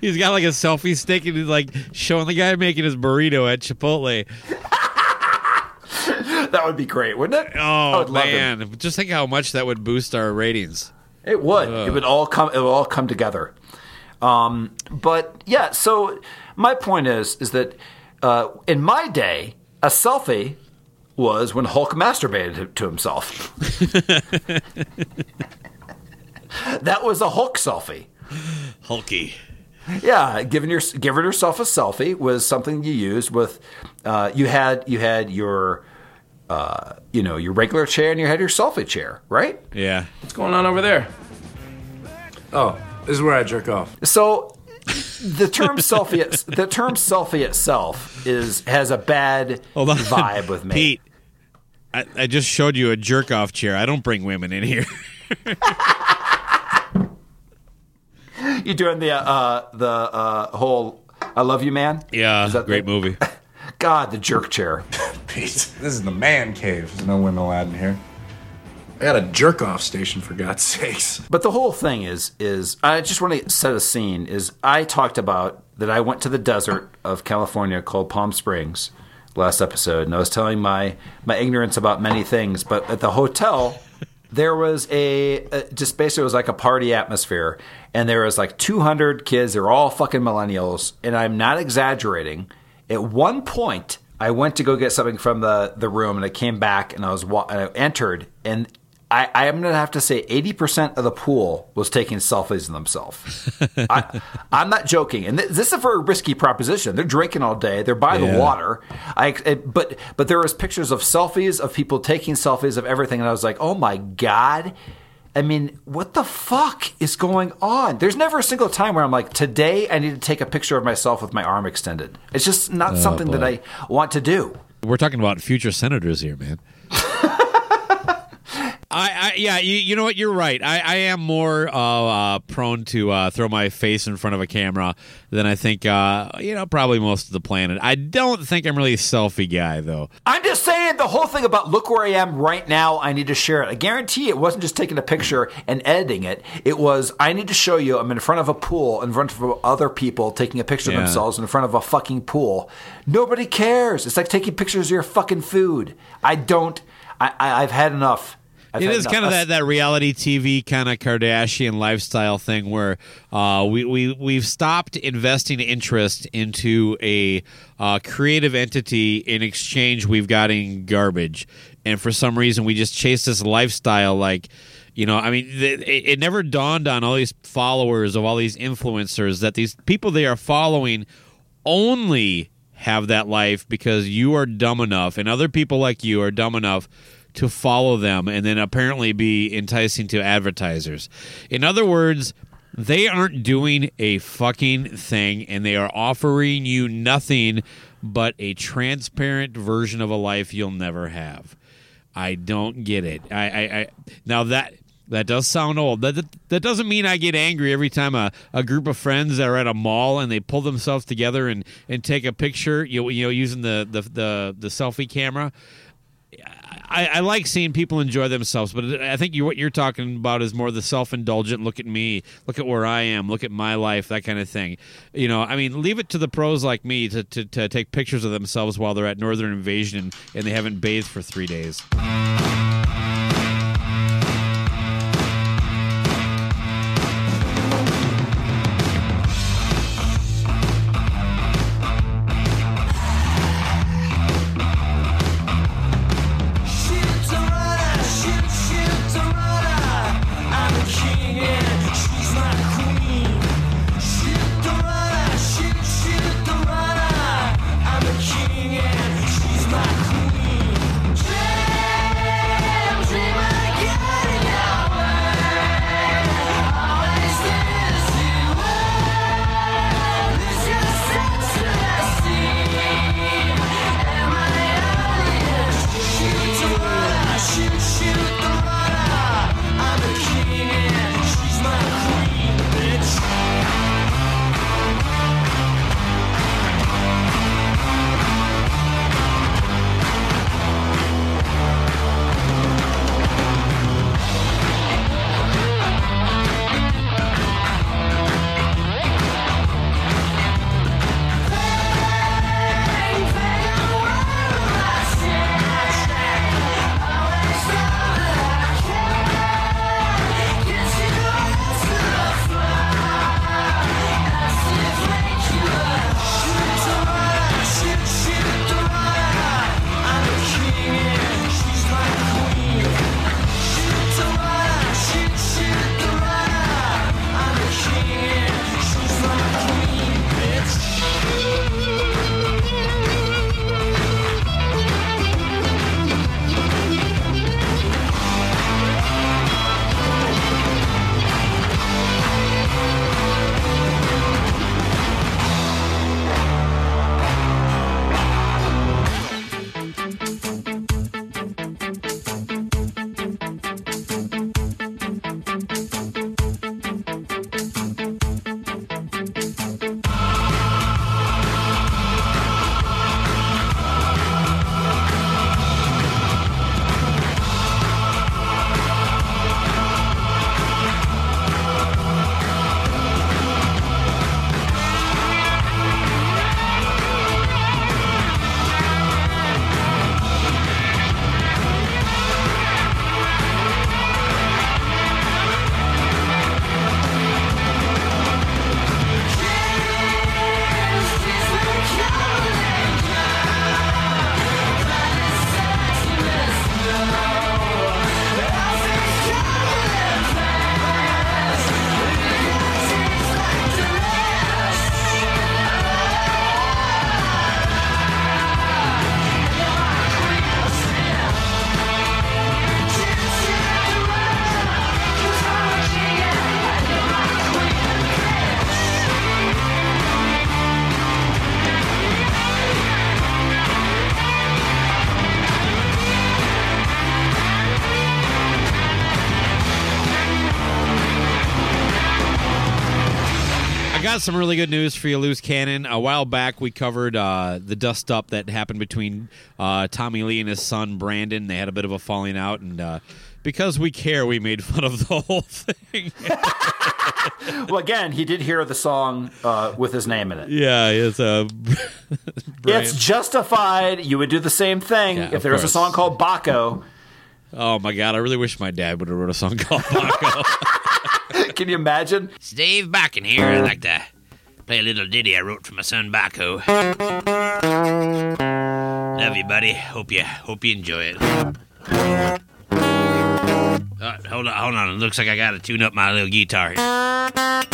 He's got like a selfie stick and he's like showing the guy making his burrito at Chipotle. That would be great, wouldn't it? Oh man, just think how much that would boost our ratings. It would. It would all come together. But yeah, so my point is that. In my day, a selfie was when Hulk masturbated to himself. That was a Hulk selfie. Hulky. Yeah, giving yourself a selfie was something you used with. You had your your regular chair and you had your selfie chair, right? Yeah. What's going on over there? Oh, this is where I jerk off. So. The term selfie itself has a bad vibe with me. Pete, I just showed you a jerk off chair. I don't bring women in here. You doing the whole "I love you, man"? Yeah, great movie. God, the jerk chair. Pete, this is the man cave. There's no women allowed in here. I got a jerk-off station, for God's sakes. But the whole thing is I just want to set a scene, is I talked about that I went to the desert of California called Palm Springs last episode, and I was telling my ignorance about many things, but at the hotel, there was just basically it was like a party atmosphere, and there was like 200 kids. They were all fucking millennials, and I'm not exaggerating. At one point, I went to go get something from the room, and I came back, and I entered, and I am going to have to say 80% of the pool was taking selfies of themselves. I'm not joking. And this is a very risky proposition. They're drinking all day. They're by the water. But there was pictures of selfies of people taking selfies of everything. And I was like, oh, my God. I mean, what the fuck is going on? There's never a single time where I'm like, today I need to take a picture of myself with my arm extended. It's just not something that I want to do. We're talking about future senators here, man. You know what? You're right. I am more prone to throw my face in front of a camera than I think, probably most of the planet. I don't think I'm really a selfie guy, though. I'm just saying the whole thing about look where I am right now, I need to share it. I guarantee it wasn't just taking a picture and editing it. It was, I need to show you I'm in front of a pool, in front of other people taking a picture of themselves in front of a fucking pool. Nobody cares. It's like taking pictures of your fucking food. I've had enough. It is kind of that reality TV kind of Kardashian lifestyle thing where we've stopped investing interest into a creative entity. In exchange, we've gotten garbage. And for some reason, we just chase this lifestyle like, you know, I mean, it never dawned on all these followers of all these influencers that these people they are following only have that life because you are dumb enough and other people like you are dumb enough to follow them and then apparently be enticing to advertisers. In other words, they aren't doing a fucking thing and they are offering you nothing but a transparent version of a life you'll never have. I don't get it. I now that does sound old. That doesn't mean I get angry every time a group of friends that are at a mall and they pull themselves together and take a picture, you know, using the selfie camera. I like seeing people enjoy themselves, but I think what you're talking about is more the self-indulgent, look at me, look at where I am, look at my life, that kind of thing. You know, I mean, leave it to the pros like me to take pictures of themselves while they're at Northern Invasion and they haven't bathed for 3 days. Some really good news for you, Loose Cannon. A while back, we covered the dust-up that happened between Tommy Lee and his son, Brandon. They had a bit of a falling out, and because we care, we made fun of the whole thing. Well, again, he did hear the song with his name in it. Yeah, it's justified. You would do the same thing if there was a song called Bakko. Oh, my God. I really wish my dad would have wrote a song called Bakko. Can you imagine? Steve Bakken here. I'd like to play a little ditty I wrote for my son Bakko. Love you, buddy. Hope you enjoy it. Hold on. It looks like I gotta tune up my little guitar here.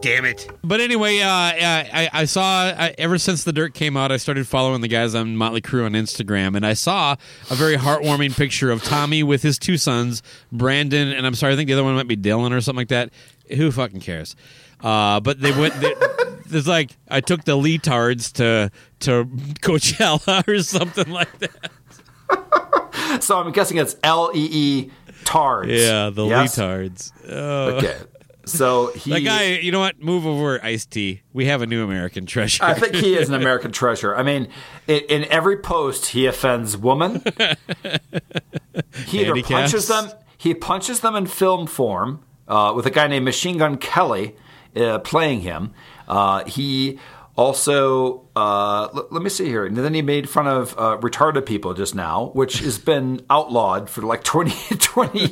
damn it. But anyway, I saw, ever since The Dirt came out, I started following the guys on Motley Crue on Instagram, and I saw a very heartwarming picture of Tommy with his two sons, Brandon, and I'm sorry, I think the other one might be Dylan or something like that. Who fucking cares? But they went... It's like, I took the leetards to Coachella or something like that. So I'm guessing it's L-E-E-tards. Yeah, the leetards. Okay. So he... That guy, you know what? Move over, Ice-T. We have a new American treasure. I think he is an American treasure. I mean, in every post, he offends women. He either punches them. He punches them in film form with a guy named Machine Gun Kelly playing him. He also, let me see here. And then he made fun of retarded people just now, which has been outlawed for like 20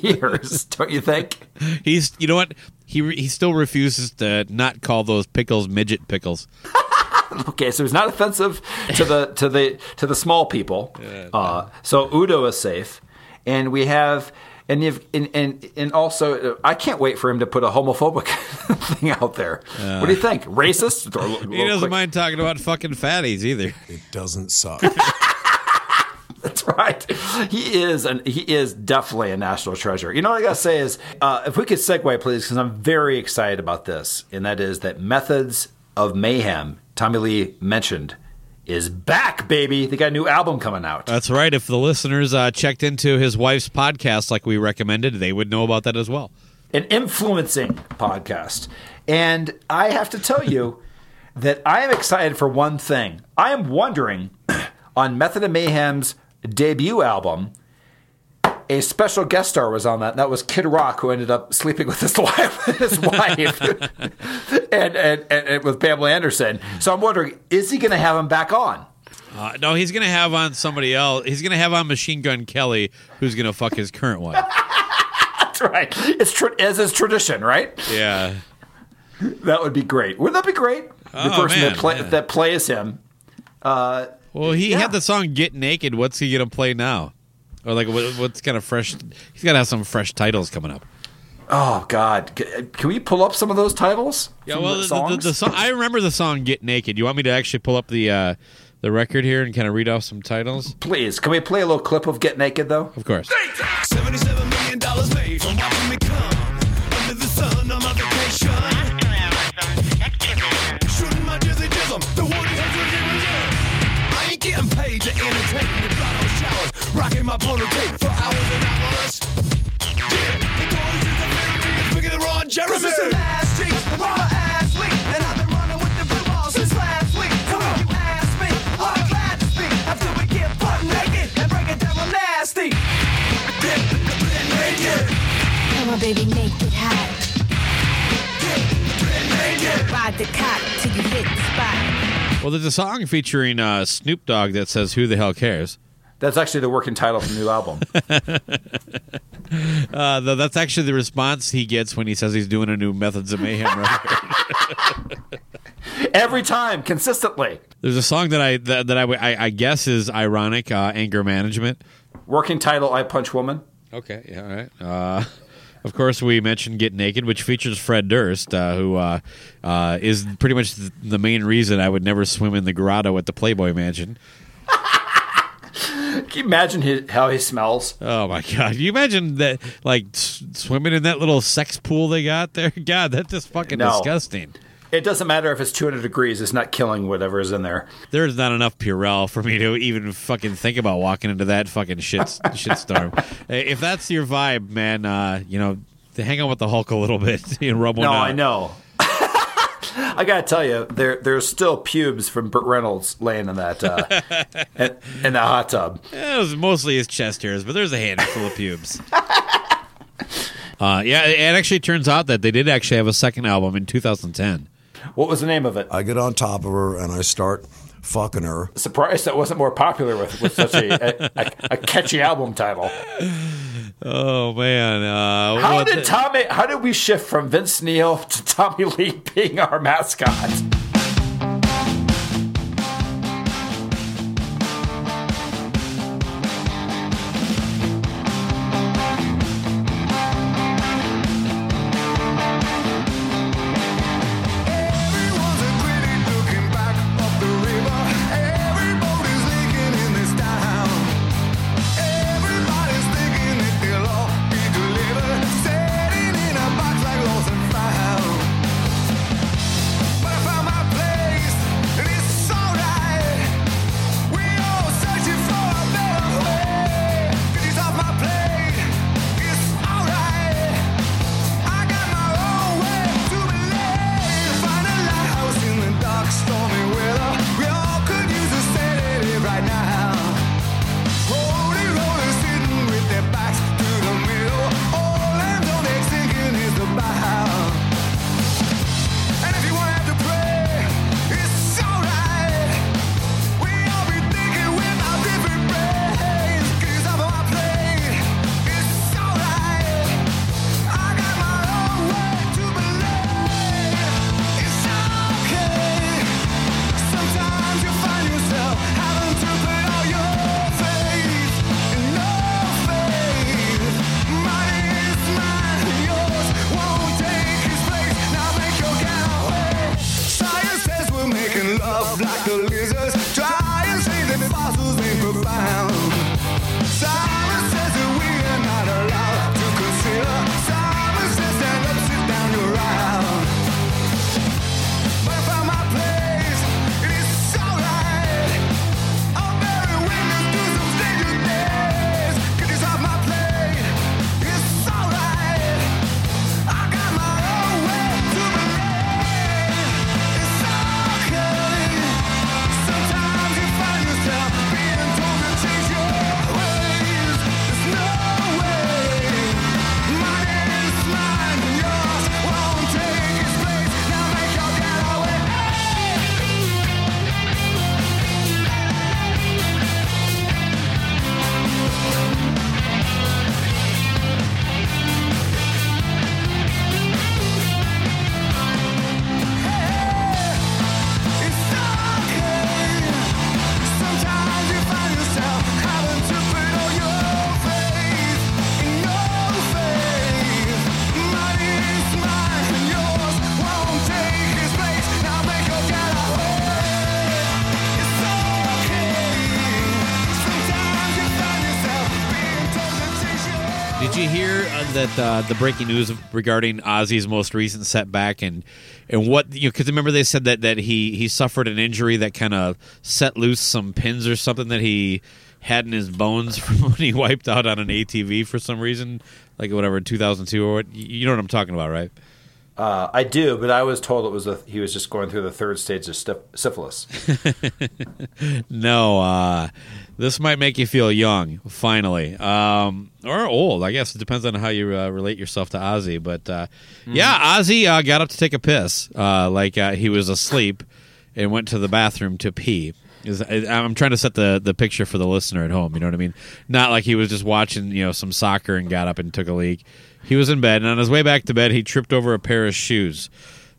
years, don't you think? He's, you know what? He still refuses to not call those pickles midget pickles. Okay, so he's not offensive to the small people. So Udo is safe, and we have. And also, I can't wait for him to put a homophobic thing out there. What do you think? Racist? He doesn't mind talking about fucking fatties either. It doesn't suck. That's right. He is definitely a national treasure. You know what I got to say is, if we could segue, please, because I'm very excited about this, and that is that Methods of Mayhem, Tommy Lee mentioned, is back, baby. They got a new album coming out. That's right. If the listeners checked into his wife's podcast like we recommended, they would know about that as well. An influencing podcast. And I have to tell you that I am excited for one thing. I am wondering, on Method of Mayhem's debut album, a special guest star was on that, and that was Kid Rock, who ended up sleeping with his wife, and with Pamela Anderson. So I'm wondering, is he going to have him back on? No, he's going to have on somebody else. He's going to have on Machine Gun Kelly, who's going to fuck his current wife. That's right. It's as his tradition, right? Yeah. That would be great. Wouldn't that be great? The person that plays him. Well, he had the song Get Naked. What's he going to play now? Or like, what's kind of fresh? He's got to have some fresh titles coming up. Oh, God. Can we pull up some of those titles? Yeah, well, the song, I remember the song Get Naked. You want me to actually pull up the record here and kind of read off some titles? Please. Can we play a little clip of Get Naked, though? Of course. $77 million made from watching me come. Under the sun on my vacation. Shooting my dizzy dism. The one I ain't getting paid to entertain me. Rocking my polar tape for hours and hours. Yeah, the boys is the very big of the Ron Jeremy. This is the last week, raw ass week, and I've been running with the blue balls since last week. Come on, you ask me, I'm glad to speak. After we get butt naked and break it down, we're nasty. Get naked. Come on, baby, make it hot. Get naked. Ride the cock till you hit the spot. Well, there's a song featuring Snoop Dogg that says, "Who the hell cares?" That's actually the working title for the new album. That's actually the response he gets when he says he's doing a new Methods of Mayhem record. Every time, consistently. There's a song that I guess is ironic, Anger Management. Working title, I Punch Woman. Okay, yeah, all right. Of course, we mentioned Get Naked, which features Fred Durst, who is pretty much the main reason I would never swim in the grotto at the Playboy Mansion. Can you imagine how he smells? Oh, my God. Can you imagine that, like, swimming in that little sex pool they got there? God, that's just fucking disgusting. It doesn't matter if it's 200 degrees. It's not killing whatever is in there. There's not enough Purell for me to even fucking think about walking into that fucking shitstorm. If that's your vibe, man, hang on with the Hulk a little bit and rub one out. No, I know. I gotta tell you, there's still pubes from Burt Reynolds laying in that in the hot tub. It was mostly his chest hairs, but there's a handful of pubes. It actually turns out that they did actually have a second album in 2010. What was the name of it? I get on top of her and I start fucking her. Surprised that wasn't more popular with such a catchy album title. Oh man! How did we shift from Vince Neil to Tommy Lee being our mascot? Did you hear that the breaking news regarding Ozzy's most recent setback and what, you know, because remember they said that he suffered an injury that kind of set loose some pins or something that he had in his bones from when he wiped out on an ATV for some reason, like whatever in 2002 or what? You know what I'm talking about, right? I do, but I was told it was he was just going through the third stage of syphilis. No, this might make you feel young, finally, or old. I guess it depends on how you relate yourself to Ozzy. But yeah, Ozzy got up to take a piss, he was asleep, and went to the bathroom to pee. I'm trying to set the picture for the listener at home. You know what I mean? Not like he was just watching, you know, some soccer and got up and took a leak. He was in bed, and on his way back to bed, he tripped over a pair of shoes.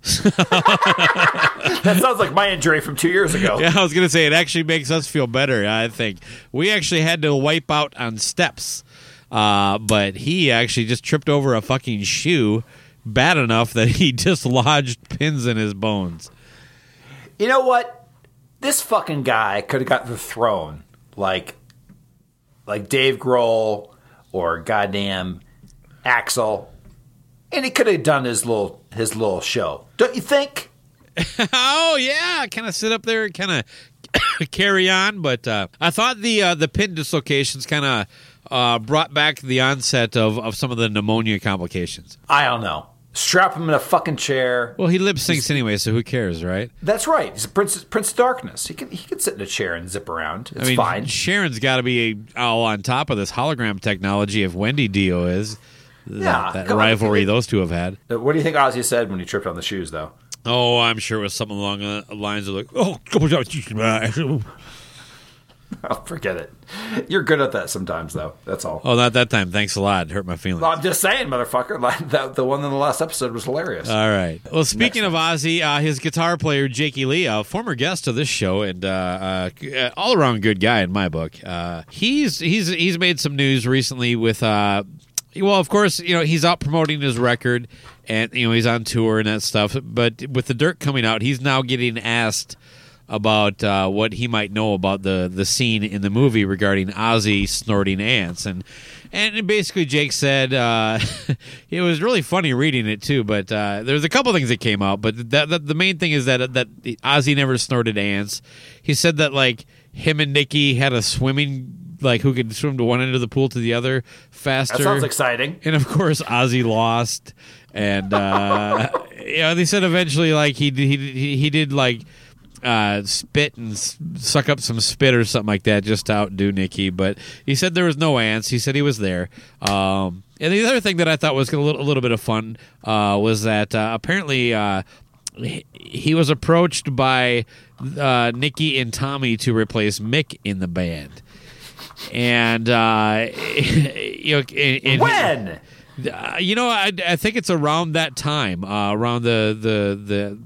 That sounds like my injury from 2 years ago. Yeah, I was going to say, it actually makes us feel better, I think. We actually had to wipe out on steps, but he actually just tripped over a fucking shoe bad enough that he dislodged pins in his bones. You know what? This fucking guy could have gotten thrown like Dave Grohl or goddamn Axel, and he could have done his little show, don't you think? Oh yeah, kind of sit up there and kind of carry on. But I thought the pin dislocations kind of brought back the onset of some of the pneumonia complications. I don't know. Strap him in a fucking chair. Well, he lip syncs anyway, so who cares, right? That's right. He's Prince of Darkness. He can sit in a chair and zip around. It's fine. Sharon's got to be all on top of this hologram technology if Wendy Dio is. Yeah, that rivalry those two have had. What do you think Ozzy said when he tripped on the shoes, though? Oh, I'm sure it was something along the lines of like, oh, forget it. You're good at that sometimes, though. That's all. Oh, not that time. Thanks a lot. It hurt my feelings. Well, I'm just saying, motherfucker. The one in the last episode was hilarious. All right. Well, speaking of Ozzy, his guitar player, Jakey Lee, a former guest of this show and all-around good guy in my book, he's made some news recently with... well, of course, you know, he's out promoting his record and, you know, he's on tour and that stuff. But with The Dirt coming out, he's now getting asked about what he might know about the scene in the movie regarding Ozzy snorting ants. And basically Jake said, it was really funny reading it too, but there's a couple things that came out. But the main thing is that Ozzy never snorted ants. He said that, like, him and Nikki had a swimming... like who could swim to one end of the pool to the other faster. That sounds exciting. And of course, Ozzy lost, and you know, they said eventually, like he did like spit and suck up some spit or something like that just to outdo Nikki. But he said there was no ants. He said he was there. And the other thing that I thought was a little bit of fun was that apparently he was approached by Nikki and Tommy to replace Mick in the band. And you know, when you know, I think it's around that time, around the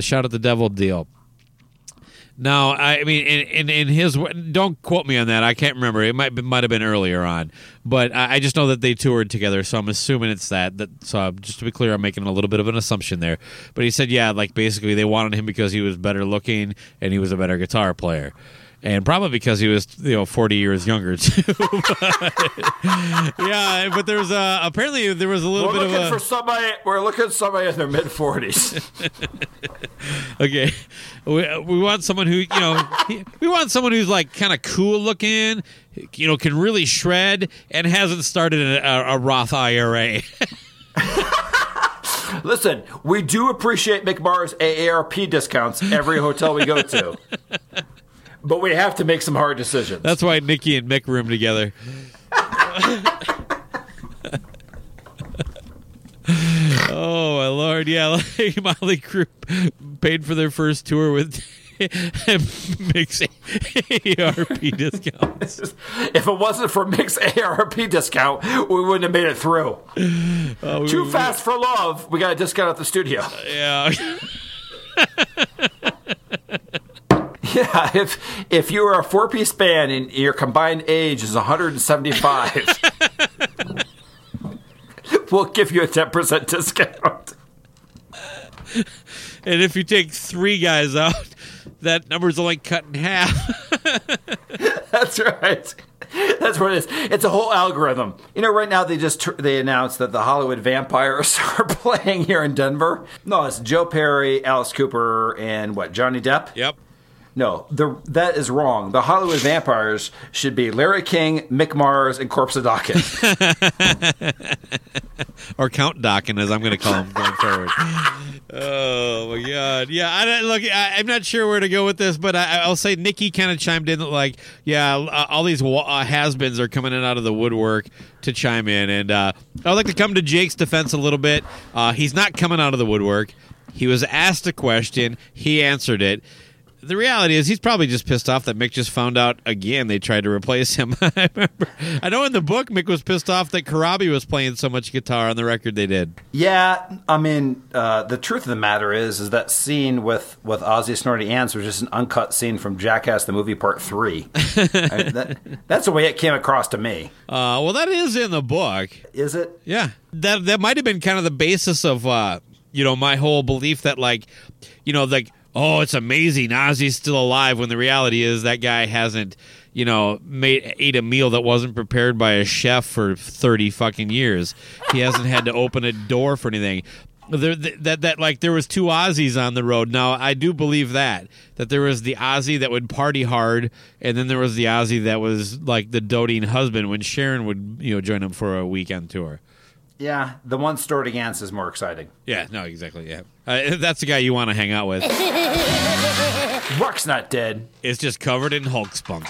Shout at the Devil deal. Now, I mean, in his, don't quote me on that. I can't remember. It might have been earlier on, but I just know that they toured together. So I'm assuming it's that. So just to be clear, I'm making a little bit of an assumption there. But he said, yeah, like basically they wanted him because he was better looking and he was a better guitar player. And probably because he was, you know, 40 years younger too. Yeah, but there was apparently there was a little bit of a. We're looking for somebody in their mid 40s. Okay, we want someone who, you know, we want someone who's like kind of cool looking, you know, can really shred and hasn't started a Roth IRA. Listen, we do appreciate McMarra's AARP discounts every hotel we go to. But we have to make some hard decisions. That's why Nikki and Mick room together. Oh, my Lord. Yeah, like Motley Crue paid for their first tour with Mick's AARP discounts. If it wasn't for Mick's AARP discount, we wouldn't have made it through. Too fast for love. We got a discount at the studio. Yeah. Yeah, if you are a four-piece band and your combined age is 175, we'll give you a 10% discount. And if you take three guys out, that number's only cut in half. That's right. That's what it is. It's a whole algorithm. You know, right now they announced that the Hollywood Vampires are playing here in Denver. No, it's Joe Perry, Alice Cooper, and what, Johnny Depp? Yep. No, that is wrong. The Hollywood Vampires should be Larry King, Mick Mars, and Corpse of Dokken. Or Count Dokken, as I'm going to call him going forward. Oh, my God. Yeah, I'm not sure where to go with this, but I'll say Nikki kind of chimed in like, yeah, all these has-beens are coming in out of the woodwork to chime in. And I would like to come to Jake's defense a little bit. He's not coming out of the woodwork. He was asked a question. He answered it. The reality is he's probably just pissed off that Mick just found out again they tried to replace him. I know in the book Mick was pissed off that Karabi was playing so much guitar on the record they did. Yeah, I mean, the truth of the matter is that scene with Ozzy Snorty Ants was just an uncut scene from Jackass the Movie Part 3. I mean, that's the way it came across to me. Well, that is in the book. Is it? Yeah. That might have been kind of the basis of, my whole belief that, oh, it's amazing Ozzy's still alive, when the reality is that guy hasn't, ate a meal that wasn't prepared by a chef for 30 fucking years. He hasn't had to open a door for anything. There was two Ozzys on the road. Now, I do believe that there was the Ozzy that would party hard, and then there was the Ozzy that was like the doting husband when Sharon would, join him for a weekend tour. Yeah, the one stored against is more exciting. Yeah, no, exactly, yeah. That's the guy you want to hang out with. Rock's not dead. It's just covered in Hulk spunk.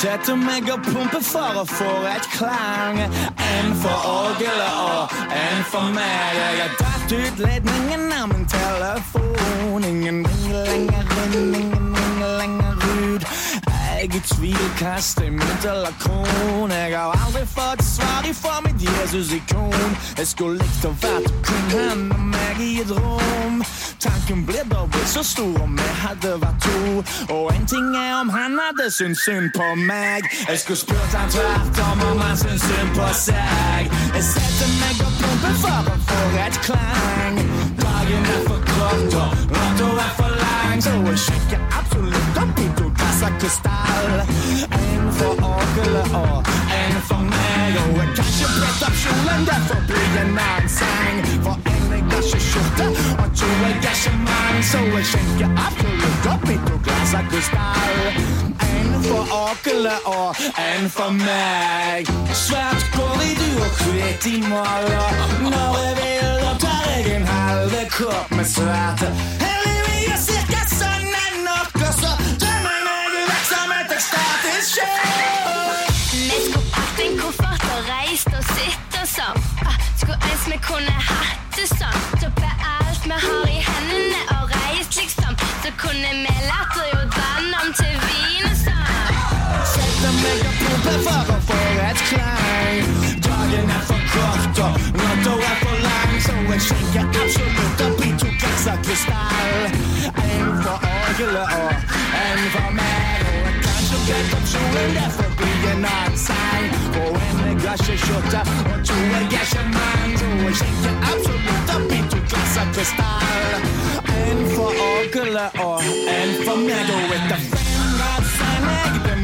Zet een megapumpen vallen voor het klang. En voor Orgele oor en voor mij. Je dacht uit ledningen aan mijn telefoon. Ingen langer ruud. Eigen zwielkasten met de lakoon. Ik hou altijd voor het zwaar die voor met Jezus-icoon. Het collect of wat kun aan de magiedroom. Tanken bleef dobbelt zo stoer om mij hadden wat toe. Oh, en dingen om han hadden zijn zin på meg. Jeg skulle spurt han tværtom om han synes synd på seg. Jeg setter meg og pumper for å få et klang. Dagen for kort og nato for lang. Så jeg sjekker absolutt opp I to kasser kristall. En for Orgele og en for meg. Og jeg kan ikke brette opp kjolen, derfor blir det en annen sang. For en jeg ikke skjorte og to jeg ikke mang. Så jeg sjekker absolutt opp I to kasser kristall. En for Orgele og en for meg. Svært går I du og kvitt I måler. Når jeg vil opptar jeg en halve kopp med svarte. Helligvis cirka sånn nok. Og så drømmer meg vekk som et ekstatisk show. Vi skulle pakt en koffert og reist og sitt og sånn. Skulle ønske vi kunne hatt det sånn. Doppe alt vi har I hendene og reist liksom. Så kunne vi lært å gjøre vann om til vin. Sætter meg og pumper for å få et klang. Dagen for kort og natt for lang. Så jeg sjekker absolutt opp I to kasser kristall. En for Orgele og en for meg. Og jeg kan ikke brett opp kjolen, derfor blir en annen sang. Og en jeg ikke skjorte og to jeg ikke mang. Så jeg sjekker absolutt opp I to kasser kristall. En for Orgele og en for meg. Og etter fem sang jeg det.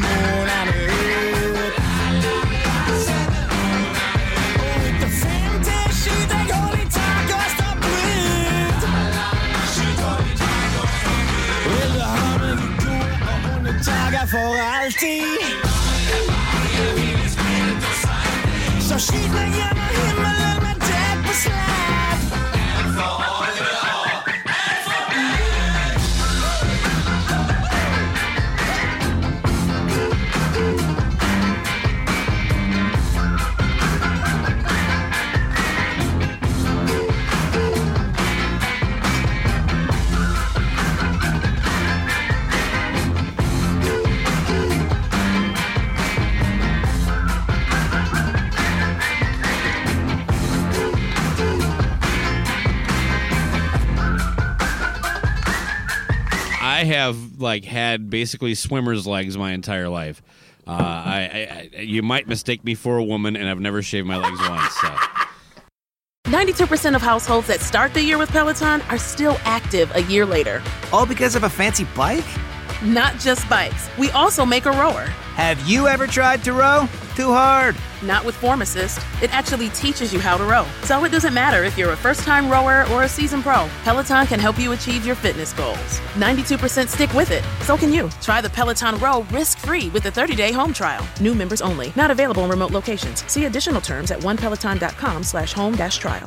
For alltid. Så skit mig genom himmelen med däck på släpp. En för Orgele och en för I have had basically swimmer's legs my entire life. You might mistake me for a woman, and I've never shaved my legs once. So. 92% of households that start the year with Peloton are still active a year later. All because of a fancy bike? Not just bikes. We also make a rower. Have you ever tried to row? Too hard. Not with Form Assist. It actually teaches you how to row. So it doesn't matter if you're a first-time rower or a seasoned pro. Peloton can help you achieve your fitness goals. 92% stick with it. So can you. Try the Peloton Row risk-free with a 30-day home trial. New members only. Not available in remote locations. See additional terms at onepeloton.com/home-trial.